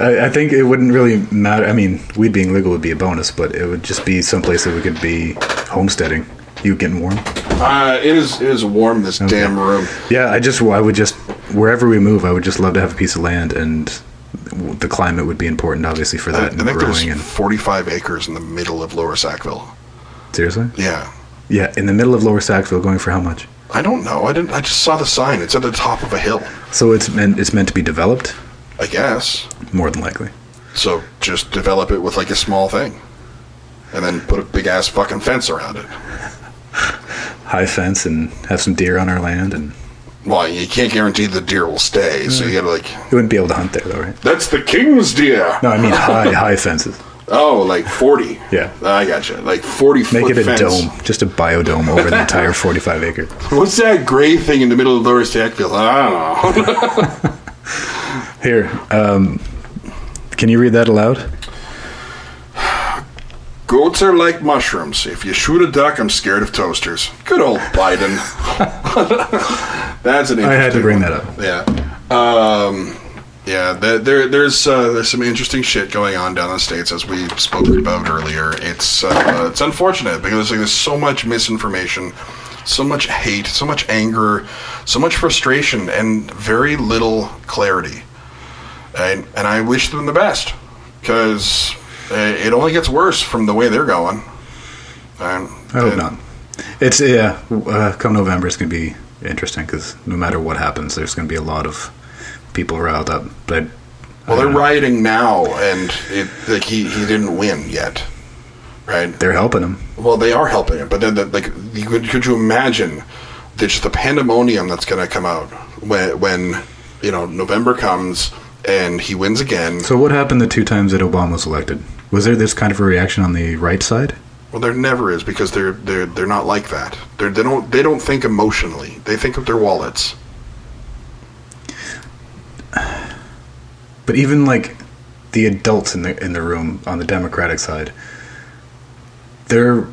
I think it wouldn't really matter. I mean, weed being legal would be a bonus, but it would just be someplace that we could be homesteading. You getting warm? It is warm, this damn room. Yeah, I would just, wherever we move, I would just love to have a piece of land, and the climate would be important, obviously, for that. I think there's 45 acres in the middle of Lower Sackville. Seriously? Yeah. Yeah, in the middle of Lower Sackville, going for how much? I don't know. I just saw the sign. It's at the top of a hill. So it's meant to be developed? I guess. More than likely. So just develop it with like a small thing. And then put a big ass fucking fence around it. High fence and have some deer on our land and... Well, you can't guarantee the deer will stay, so you gotta like... You wouldn't be able to hunt there though, right? That's the king's deer! No, I mean high fences. Oh, like 40. Yeah. I gotcha. Like 40-foot Make it a fence. Dome. Just a biodome over the entire 45-acre. What's that gray thing in the middle of Lower Sackville? I don't know. Here. Can you read that aloud? Goats are like mushrooms. If you shoot a duck, I'm scared of toasters. Good old Biden. That's an interesting I had to bring one. That up. Yeah. Yeah, there's some interesting shit going on down in the States, as we spoke about earlier. It's unfortunate because there's so much misinformation, so much hate, so much anger, so much frustration, and very little clarity. And I wish them the best, because it only gets worse from the way they're going. I hope not. It's come November, it's going to be interesting, because no matter what happens, there's going to be a lot of people riled up. But they're rioting now, and he didn't win yet, right? They're helping him. Well, they are helping him, but then could you imagine just the pandemonium that's going to come out when November comes and he wins again? So what happened the two times that Obama was elected? Was there this kind of a reaction on the right side? Well, there never is, because they're not like that. They don't think emotionally. They think of their wallets. But even like the adults in the room on the Democratic side, they're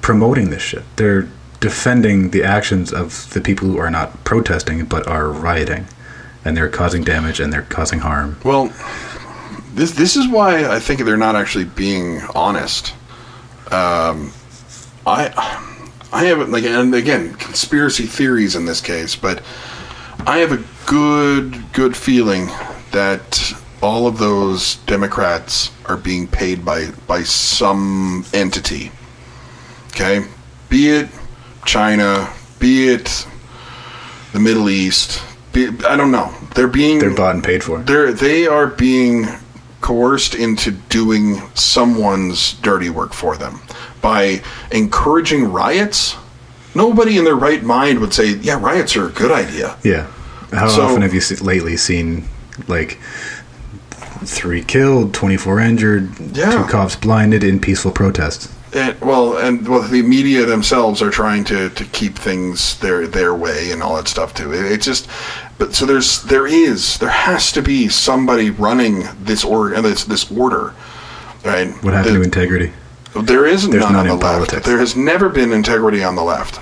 promoting this shit. They're defending the actions of the people who are not protesting but are rioting, and they're causing damage and they're causing harm. Well, this is why I think they're not actually being honest. I haven't, like, and again, conspiracy theories in this case, but I have a good feeling that all of those Democrats are being paid by some entity, okay? Be it China, be it the Middle East, I don't know. They're bought and paid for. They are being coerced into doing someone's dirty work for them by encouraging riots. Nobody in their right mind would say, yeah, riots are a good idea. Yeah. How often have you lately seen, like, 3 killed, 24 injured, 2 cops blinded in peaceful protests? Well, the media themselves are trying to keep things their way and all that stuff too. So there has to be somebody running this order, right? What happened to integrity? There is none on the left. There has never been integrity on the left.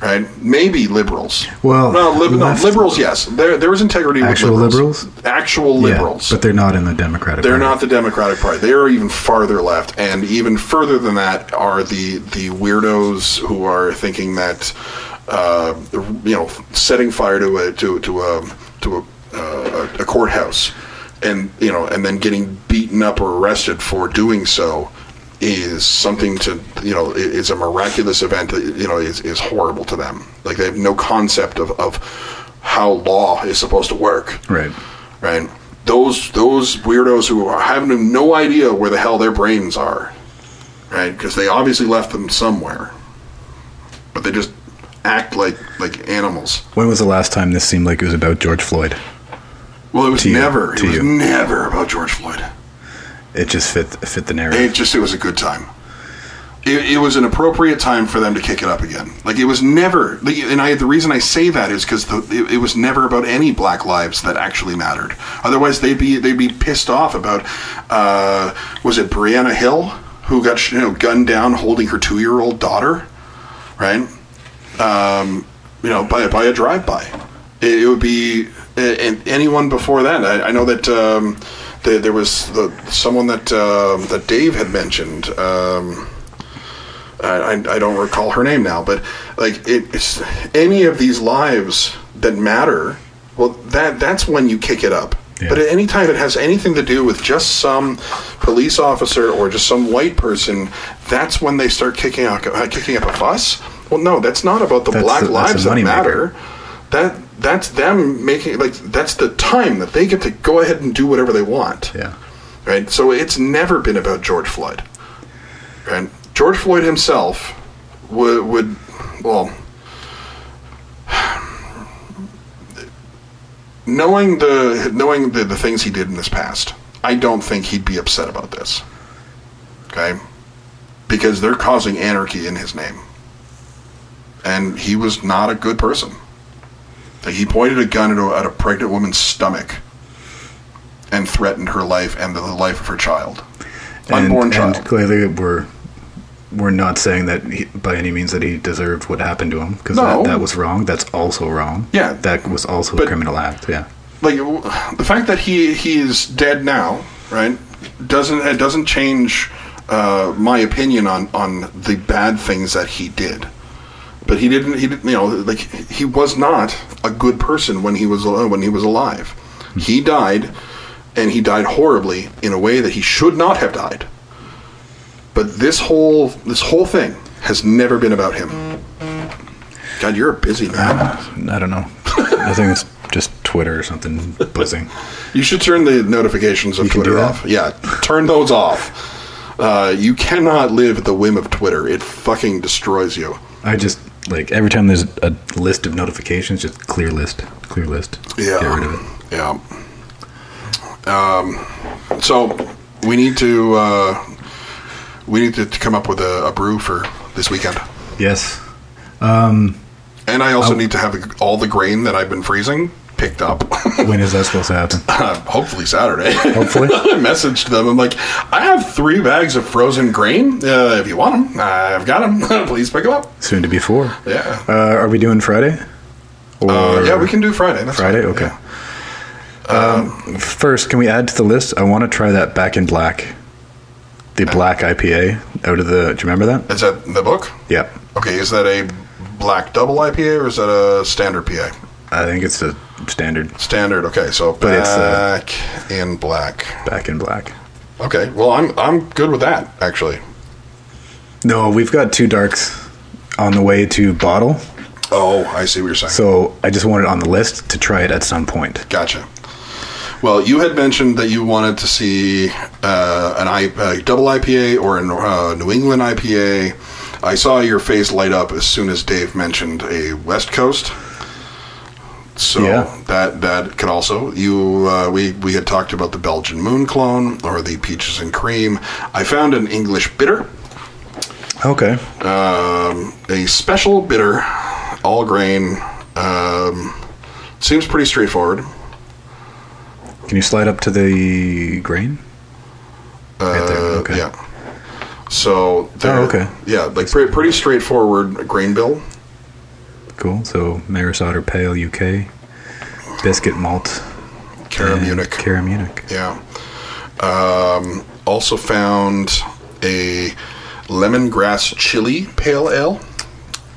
Right? Maybe liberals. Well, liberals. Yes, there was integrity. Actual with liberals. Actual liberals. Yeah, but they're not in the Democratic. They're not the Democratic Party. They are even farther left, and even further than that are the weirdos who are thinking that setting fire to a courthouse, and then getting beaten up or arrested for doing so is something to, is a miraculous event that, is horrible to them. Like, they have no concept of how law is supposed to work. Right. Right. Those weirdos who have no idea where the hell their brains are, right? Because they obviously left them somewhere. But they just act like animals. When was the last time this seemed like it was about George Floyd? Well, it was never. It was never about George Floyd. It just fit the narrative. It was a good time. It was an appropriate time for them to kick it up again. Like, it was never. The reason I say that is because it was never about any black lives that actually mattered. Otherwise, they'd be pissed off about. Was it Breonna Hill who got gunned down holding her 2-year-old daughter, right? By a drive-by. It would be anyone before that. I know that. There was someone that Dave had mentioned. I don't recall her name now, but like it's any of these lives that matter. Well, that's when you kick it up. Yeah. But at any time it has anything to do with just some police officer or just some white person, that's when they start kicking up a fuss. Well, no, that's not about the black lives that matter. That's them making, like, that's the time that they get to go ahead and do whatever they want. Yeah. Right? So it's never been about George Floyd. Right? George Floyd himself would knowing the things he did in his past, I don't think he'd be upset about this. Okay? Because they're causing anarchy in his name. And he was not a good person. Like, he pointed a gun at a pregnant woman's stomach and threatened her life and the life of her child. Unborn child. And clearly we're not saying that by any means that he deserved what happened to him. Because that was wrong. That's also wrong. Yeah. That was also a criminal act, yeah. Like, the fact that he is dead now, right, doesn't change my opinion on the bad things that he did. But he didn't, you know, like, he was not a good person when he was alive. Mm-hmm. He died, and he died horribly in a way that he should not have died. But this whole thing has never been about him. God, you're a busy man. I don't know. I think it's just Twitter or something buzzing. You should turn the notifications of Twitter off. Yeah, turn those off. You cannot live at the whim of Twitter. It fucking destroys you. I just... Like, every time there's a list of notifications, just clear list. Yeah. Get rid of it. Yeah. So we need to come up with a brew for this weekend. Yes. And I also need to have all the grain that I've been freezing picked up. When is that supposed to happen? Hopefully Saturday. Hopefully. I messaged them. I'm like, I have 3 bags of frozen grain. If you want them, I've got them. Please pick them up. Soon to be 4. Yeah. Are we doing Friday? Or yeah, we can do Friday. That's Friday? Fine. Okay. Yeah. First, can we add to the list? I want to try that Back in Black. The black IPA out of the... Do you remember that? Is that in the book? Yeah. Okay, is that a black double IPA or is that a standard PA? I think it's a standard. Standard, okay. So Back in Black. Back in Black. Okay, well, I'm good with that, actually. No, we've got 2 darks on the way to bottle. Oh, I see what you're saying. So I just want it on the list to try it at some point. Gotcha. Well, you had mentioned that you wanted to see a double IPA or a New England IPA. I saw your face light up as soon as Dave mentioned a West Coast. So yeah. that could also... We had talked about the Belgian Moon Clone or the Peaches and Cream. I found an English bitter. Okay. A special bitter, all grain. Seems pretty straightforward. Can you slide up to the grain? Right there. Okay. Yeah. So okay. Yeah, like pretty straightforward grain bill. Cool. So Maris Otter Pale UK, Biscuit Malt, Cara Munich. Yeah. Also found a lemongrass chili pale ale.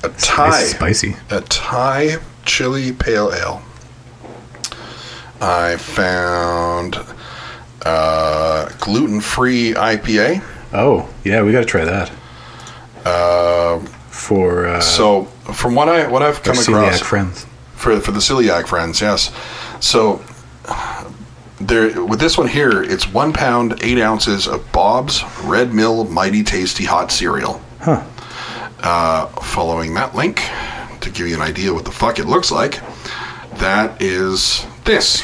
A Thai spicy. A Thai chili pale ale. I found gluten-free IPA. Oh, yeah, we got to try that. So, from what I've come across, celiac friends. For the celiac friends, yes. So, with this one here, it's 1 pound, 8 ounces of Bob's Red Mill Mighty Tasty Hot Cereal. Huh. Following that link to give you an idea what the fuck it looks like. That is this.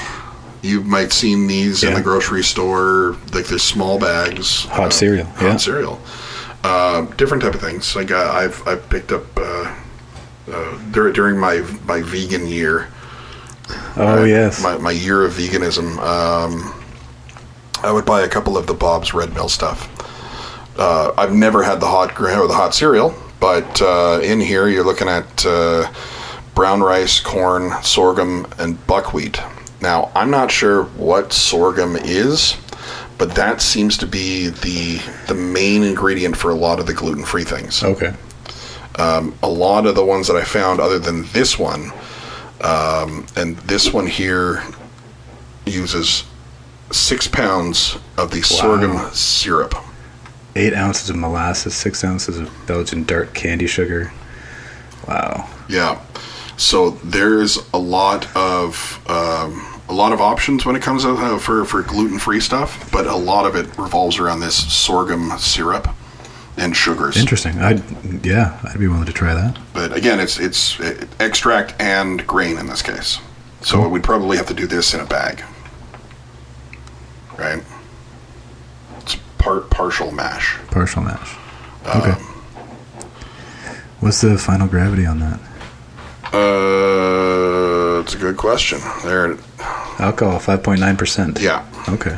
You might seen these in the grocery store, like they're small bags. Hot cereal. Hot cereal. Different type of things. Like I've picked up during my vegan year. Oh yes. My year of veganism. I would buy a couple of the Bob's Red Mill stuff. I've never had the hot grain or the hot cereal, but in here you're looking at. Brown rice, corn, sorghum, and buckwheat. Now, I'm not sure what sorghum is, but that seems to be the main ingredient for a lot of the gluten-free things. Okay. A lot of the ones that I found, other than this one, and this one here uses 6 pounds of the sorghum syrup. 8 ounces of molasses, 6 ounces of Belgian dark candy sugar. Wow. Yeah. So there's a lot of options when it comes out for gluten-free stuff, but a lot of it revolves around this sorghum syrup and sugars. Interesting. I'd be willing to try that. But again, it's extract and grain in this case. So we'd probably have to do this in a bag, right? partial mash. Partial mash. Okay. What's the final gravity on that? It's a good question. There. Alcohol, 5.9%. Yeah. Okay.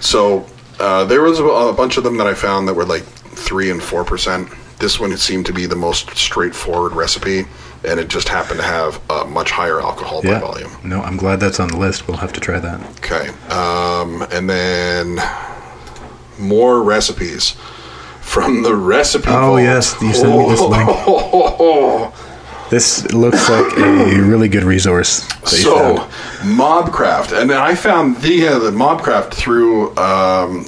So there was a bunch of them that I found that were like 3% and 4%. This one, it seemed to be the most straightforward recipe, and it just happened to have a much higher alcohol by volume. No, I'm glad that's on the list. We'll have to try that. Okay. And then more recipes from the recipe book. Yes, you sent me this link. This looks like a really good resource. So, Mobcraft, and I found the Mobcraft through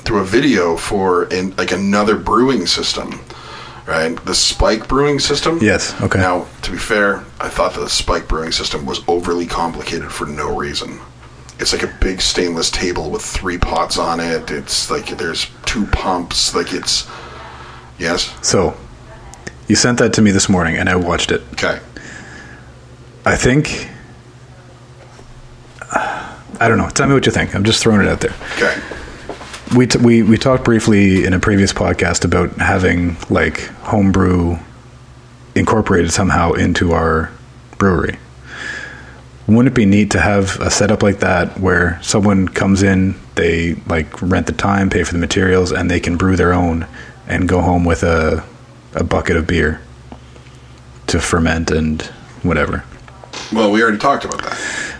through a video for another brewing system, right? The Spike Brewing System. Yes. Okay. Now, to be fair, I thought that the Spike Brewing System was overly complicated for no reason. It's like a big stainless table with 3 pots on it. It's like there's 2 pumps. Like it's So, you sent that to me this morning, and I watched it. Okay. I think, I don't know. Tell me what you think. I'm just throwing it out there. Okay. We talked briefly in a previous podcast about having like homebrew incorporated somehow into our brewery. Wouldn't it be neat to have a setup like that where someone comes in, they like rent the time, pay for the materials, and they can brew their own and go home with a bucket of beer to ferment and whatever. Well, we already talked about that.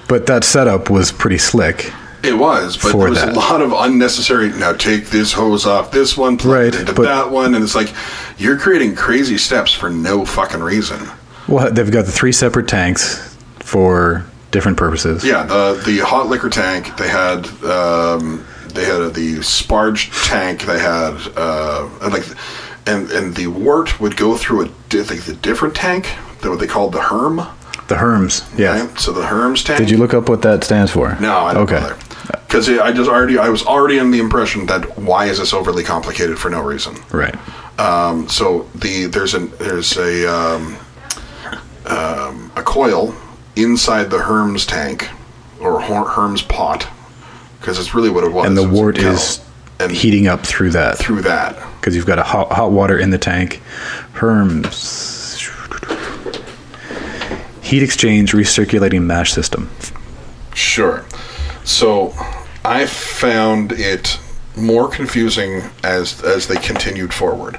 But that setup was pretty slick. It was, but there was a lot of unnecessary, now take this hose off this one, plug into that one, and it's like, you're creating crazy steps for no fucking reason. Well, they've got the 3 separate tanks for different purposes. Yeah, the hot liquor tank, they had the sparge tank, they had, and the wort would go through a different tank, what they called the herm. The herms, yeah. Right? So the herms tank. Did you look up what that stands for? No, I don't know. Because I was already under the impression that why is this overly complicated for no reason? Right. So there's a coil inside the herms tank or herms pot, because it's really what it was. And the wort is heating up through that. Through that. Because you've got a hot water in the tank. Herms. Heat exchange recirculating mash system. Sure. So I found it more confusing as they continued forward.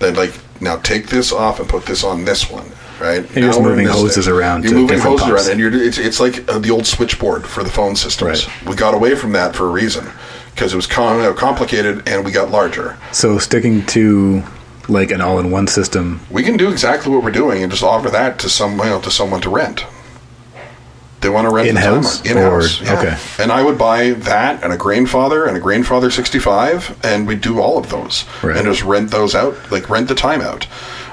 Then like, now take this off and put this on this one, right? And you're just moving hoses around. You're moving hoses around, and it's like the old switchboard for the phone systems. Right. We got away from that for a reason because it was complicated, and we got larger. So sticking to like an all-in-one system, we can do exactly what we're doing and just offer that to someone to rent. They want to rent in-house. Yeah. Okay. And I would buy that and a Grainfather '65, and we'd do all of those. Right. And just rent those out, like rent the time out.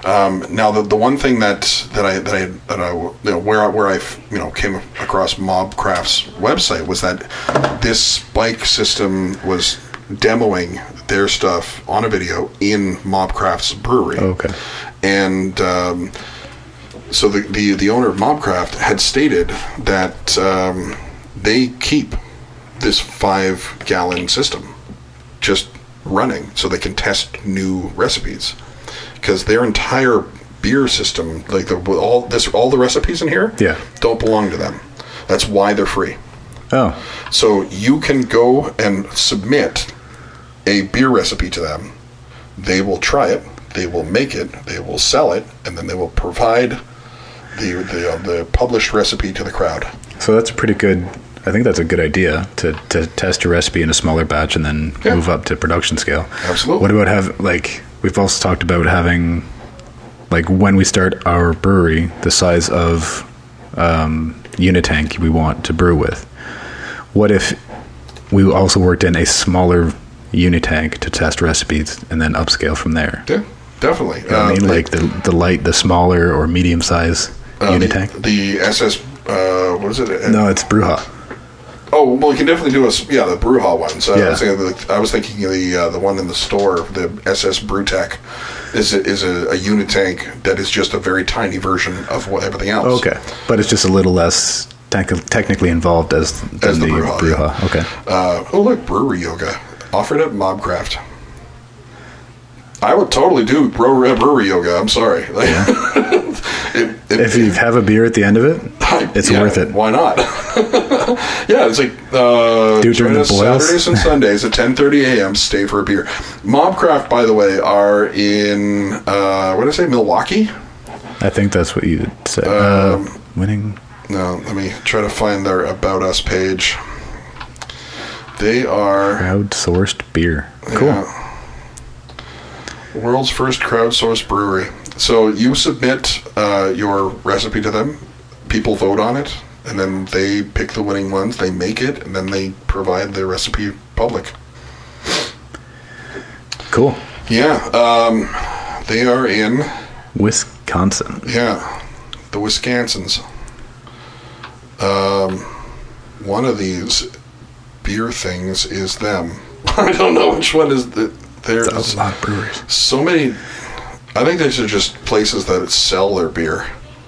Now the one thing that I where I came across Mobcraft's website was that this Spike system was demoing their stuff on a video in Mobcraft's brewery. Okay. And so the owner of Mobcraft had stated that they keep this 5-gallon system just running so they can test new recipes, because their entire beer system, like all the recipes in here, don't belong to them. That's why they're free. Oh, so you can go and submit a beer recipe to them. They will try it. They will make it. They will sell it, and then they will provide the published recipe to the crowd. So that's pretty good. I think that's a good idea to test your recipe in a smaller batch and then move up to production scale. Absolutely. What about we've also talked about having like when we start our brewery, the size of unitank we want to brew with. What if we also worked in a smaller unitank to test recipes and then upscale from there? Yeah. Definitely. You know what I mean, like the smaller or medium size unit tank. The SS, what is it? No, it's Brewha. Oh, well, you can definitely do the Brewha one. So yeah. I was thinking the one in the store, the SS Brewtech, is a unit tank that is just a very tiny version of everything else. Okay, but it's just a little less technically involved as the Brewha. Yeah. Okay. Oh look, brewery yoga offered at Mobcraft. I would totally do brewery yoga. I'm sorry. Like, yeah. If you have a beer at the end of it, it's worth it. Why not? Yeah, it's like during the boils. Saturdays and Sundays at 10:30 a.m. Stay for a beer. Mobcraft, by the way, are in Milwaukee. I think that's what you said. Winning. No, let me try to find their About Us page. They are crowdsourced beer. Cool. Yeah. World's first crowdsourced brewery. So you submit your recipe to them, people vote on it, and then they pick the winning ones, they make it, and then they provide the recipe public. Cool. Yeah. They are in... Wisconsin. Yeah. The Wiscansons. One of these beer things is them. I don't know which one is... There's a lot of breweries. So many. I think these are just places that sell their beer,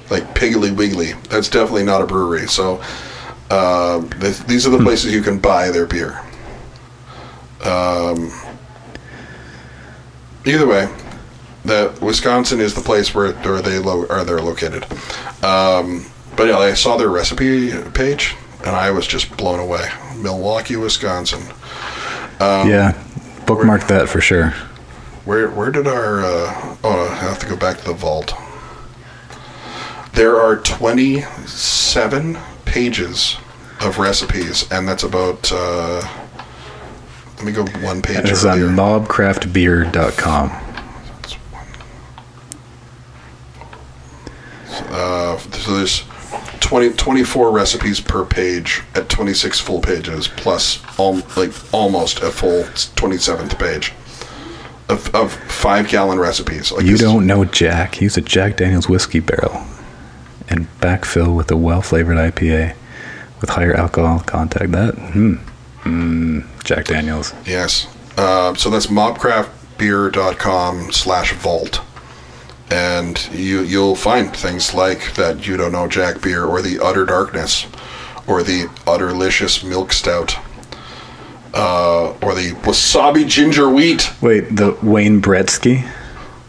like Piggly Wiggly. That's definitely not a brewery. So these are the places you can buy their beer. Either way, that Wisconsin is the place where they're located. But yeah, I saw their recipe page and I was just blown away. Milwaukee, Wisconsin. Yeah. Bookmark that for sure. Where did our... I have to go back to the vault. There are 27 pages of recipes, and that's about... let me go one page earlier. It's on mobcraftbeer.com. So there's 24 recipes per page at 26 full pages plus almost a full 27th page of 5-gallon recipes. Like you don't know Jack. He used a Jack Daniel's whiskey barrel and backfill with a well-flavored IPA with higher alcohol content. That Jack Daniel's. Yes. So that's mobcraftbeer.com/vault. And you'll find things like that You Don't Know Jack beer, or the Utter Darkness, or the Utterlicious Milk Stout, or the Wasabi Ginger Wheat. Wait, the Wayne Gretzky?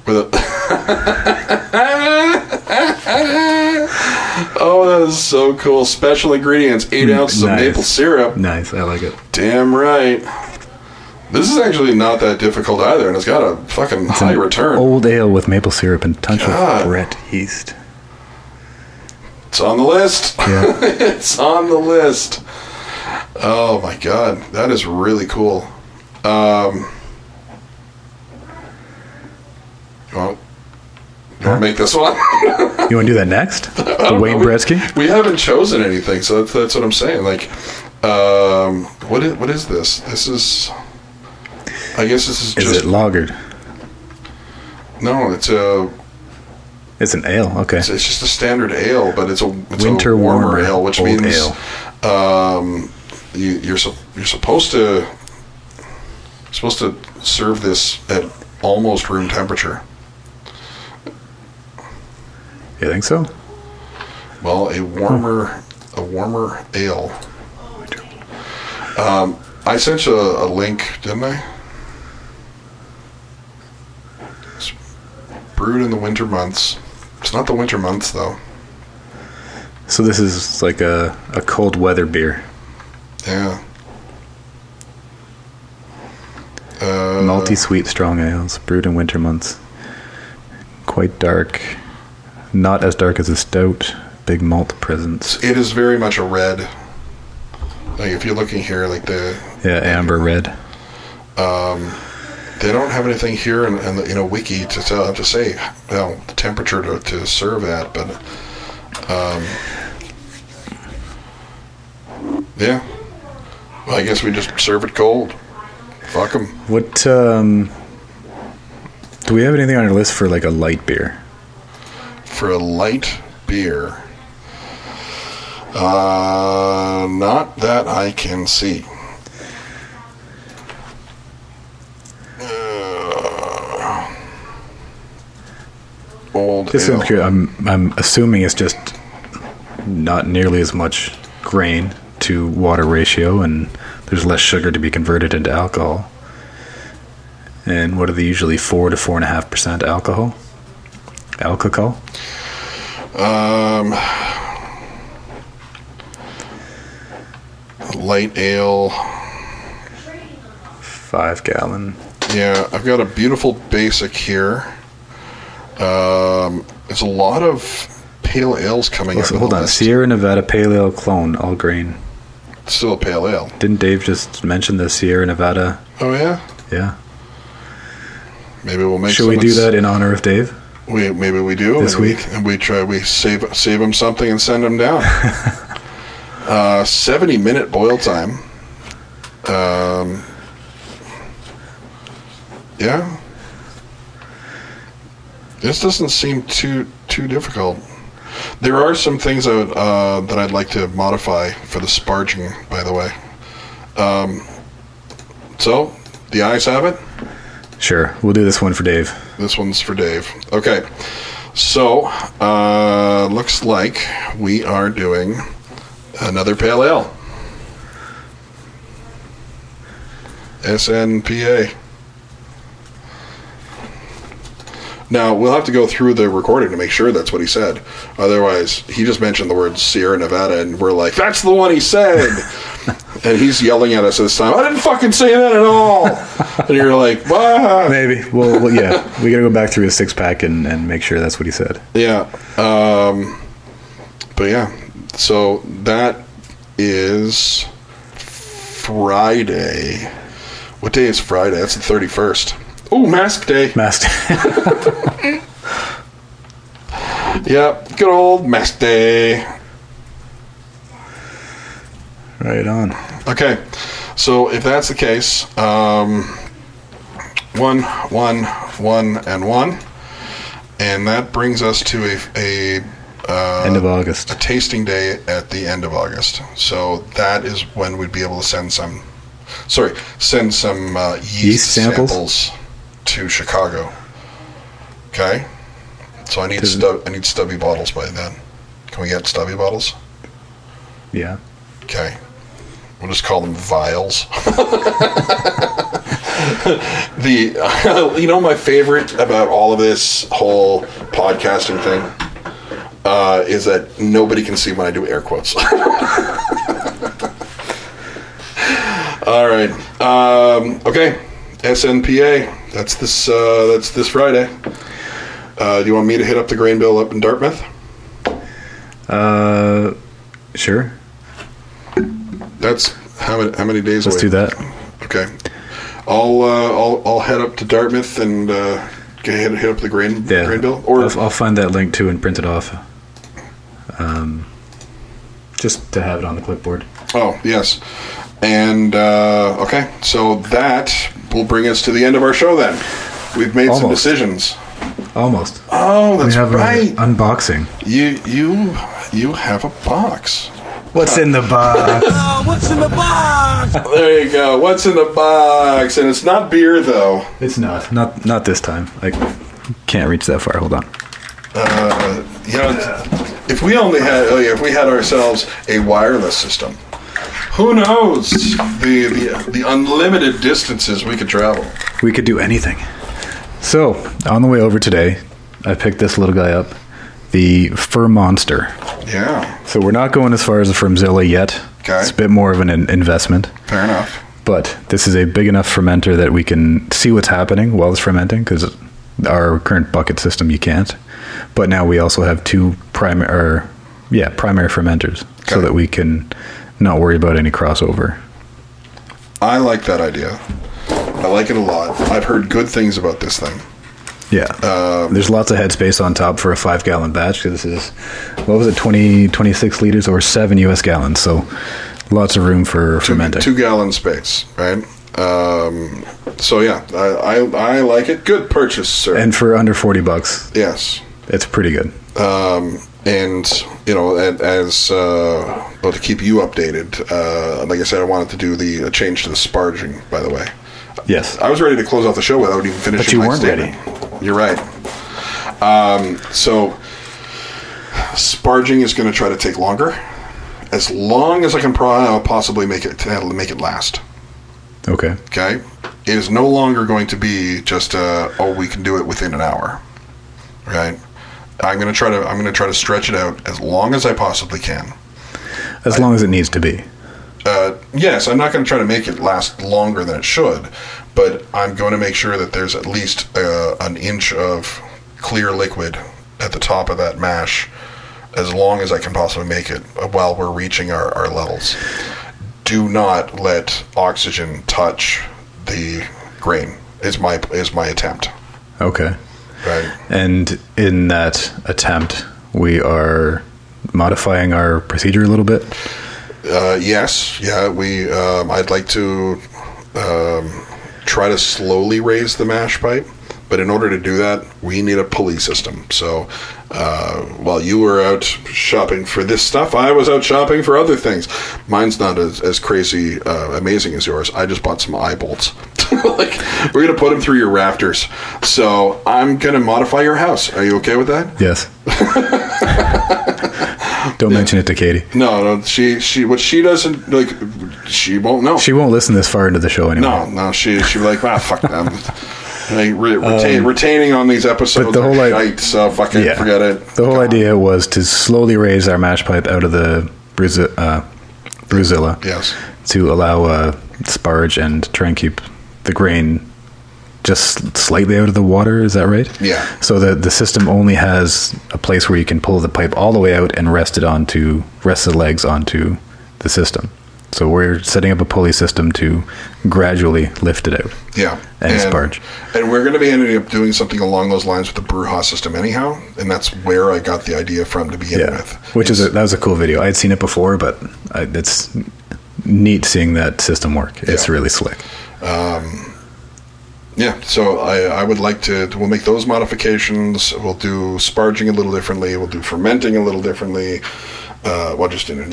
Oh, that is so cool. Special ingredients, 8 ounces of maple syrup. Nice, I like it. Damn right. This is actually not that difficult either, and it's got a fucking high return. Old ale with maple syrup and a touch of Brett yeast. It's on the list. Yeah. It's on the list. Oh my god, that is really cool. You want to make this one? You want to do that next? The Wayne Gretzky? We haven't chosen anything, so that's what I'm saying. Like, what is this? This is. I guess this is just... Is it lagered? No, it's a... It's an ale, okay. It's just a standard ale, but it's winter a warmer ale, which means ale. You're supposed to serve this at almost room temperature. You think so? Well, a warmer ale. I sent you a link, didn't I? Brewed in the winter months. It's not the winter months, though. So this is like a cold weather beer. Yeah. Malty sweet strong ales, brewed in winter months. Quite dark. Not as dark as a stout. Big malt presence. It is very much a red. Like if you're looking here, like the... Yeah, amber red. They don't have anything here in a wiki to say the temperature to serve at, but yeah. Well, I guess we just serve it cold. Fuck them. What do we have anything on our list for like a light beer? For a light beer, not that I can see. I'm assuming it's just not nearly as much grain to water ratio, and there's less sugar to be converted into alcohol. And what are they usually, 4 to 4.5% alcohol? Alcohol? Light ale. 5 gallon. Yeah, I've got a beautiful basic here. There's a lot of pale ales coming up. Hold on, list. Sierra Nevada Pale Ale Clone, all grain. It's still a pale ale. Didn't Dave just mention the Sierra Nevada? Oh yeah. Yeah. Maybe we'll make. Should we do that in honor of Dave? Maybe we do this week, and we save him something and send him down. 70-minute boil time. Yeah. This doesn't seem too difficult. There are some things that I'd like to modify for the sparging, by the way. So, the eyes have it? Sure. We'll do this one for Dave. This one's for Dave. Okay. So, looks like we are doing another pale ale. SNPA. Now, we'll have to go through the recording to make sure that's what he said. Otherwise, he just mentioned the word Sierra Nevada, and we're like, that's the one he said! And he's yelling at us this time, I didn't fucking say that at all! And you're like, what? Maybe. Well, yeah. We gotta go back through his six-pack and make sure that's what he said. Yeah. But yeah. So, that is Friday. What day is Friday? That's the 31st. Oh, Mask Day. Mask Day. Yep, good old Mask Day. Right on. Okay, so if that's the case, one, and one. And that brings us to a end of August. A tasting day at the end of August. So that is when we'd be able to send some yeast samples to Chicago. Okay? So I need I need stubby bottles by then. Can we get stubby bottles? Yeah. Okay. We'll just call them vials. You know my favorite about all of this whole podcasting thing is that nobody can see when I do air quotes. All right. Okay. SNPA. That's this Friday. Do you want me to hit up the grain bill up in Dartmouth? Sure. That's how many days? Let's do that. Okay. I'll head up to Dartmouth and hit up the grain bill. Or I'll find that link too and print it off. Just to have it on the clipboard. Oh yes. And okay, so that will bring us to the end of our show. Then we've made some decisions. Almost. Oh, that's right. Unboxing. You have a box. What's in the box? Oh, what's in the box? There you go. What's in the box? And it's not beer, though. It's not. Not this time. I can't reach that far. Hold on. If we had ourselves a wireless system. Who knows the unlimited distances we could travel? We could do anything. So, on the way over today, I picked this little guy up, the Fur Monster. Yeah. So we're not going as far as the Firmzilla yet. Okay. It's a bit more of an investment. Fair enough. But this is a big enough fermenter that we can see what's happening while it's fermenting, because our current bucket system you can't. But now we also have two primary fermenters, okay, so that we can not worry about any crossover. I like that idea. I like it a lot. I've heard good things about this thing. Yeah. There's lots of headspace on top for a 5-gallon batch. This is, 26 liters or 7 U.S. gallons. So lots of room for fermenting. 2-gallon space, right? So yeah, I like it. Good purchase, sir. And for under $40. Yes. It's pretty good. And, you know, well, to keep you updated, like I said, I wanted to do the change to the sparging, by the way. Yes. I was ready to close off the show without even finishing my statement. But you weren't ready. You're right. So, sparging is going to try to take longer, as long as I can possibly make it last. Okay. Okay? it is no longer going to be just we can do it within an hour, right? I'm going to try to stretch it out as long as I possibly can. As long as it needs to be. Yes, I'm not going to try to make it last longer than it should, but I'm going to make sure that there's at least an inch of clear liquid at the top of that mash as long as I can possibly make it while we're reaching our levels. Do not let oxygen touch the grain is my attempt. Okay. Right. And in that attempt, we are modifying our procedure a little bit? Yes. Yeah, we. I'd like to try to slowly raise the mash pipe, but in order to do that, we need a pulley system. So while you were out shopping for this stuff, I was out shopping for other things. Mine's not as crazy amazing as yours. I just bought some eye bolts. We're going to put them through your rafters. So I'm going to modify your house. Are you okay with that? Yes. Don't mention it to Katie. No. She what she doesn't like. She won't know. She won't listen this far into the show anymore. No. She'll be like, fuck them. Like, retaining on these episodes. But the whole idea, so fucking forget it. The whole idea was to slowly raise our mash pipe out of the Brewzilla. Yes. To allow sparge and try and keep the grain just slightly out of the water, is that right? Yeah. So the system only has a place where you can pull the pipe all the way out and rest the legs onto the system. So we're setting up a pulley system to gradually lift it out. Yeah. And sparge. And we're going to be ending up doing something along those lines with the brewha system anyhow, and that's where I got the idea from to begin with. That was a cool video. I'd seen it before, but it's neat seeing that system work. It's really slick. So I would like to, we'll make those modifications. We'll do sparging a little differently. We'll do fermenting a little differently. Just in a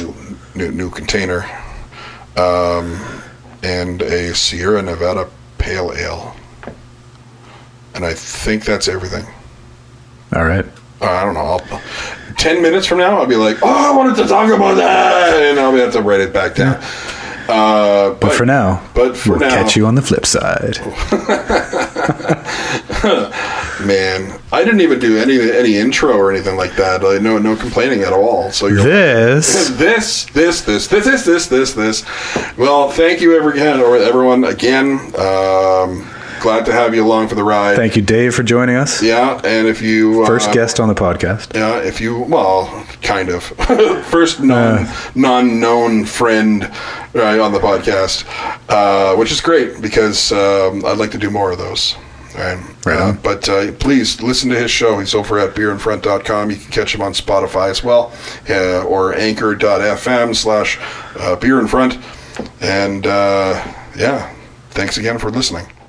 new container. And a Sierra Nevada Pale Ale. And I think that's everything. All right. I don't know. 10 minutes from now, I'll be like, I wanted to talk about that. And I'll have to write it back down. But for now, we'll catch you on the flip side. Man, I didn't even do any intro or anything like that. Like, no complaining at all. So you're this. Well, thank you everyone again. Glad to have you along for the ride. Thank you, Dave, for joining us. Yeah, and if you... first guest on the podcast. Yeah, if you... Well, kind of. First non-known friend on the podcast, which is great because I'd like to do more of those. Right. But please listen to his show. He's over at beerinfront.com. You can catch him on Spotify as well, or anchor.fm/beerinfront. And, thanks again for listening.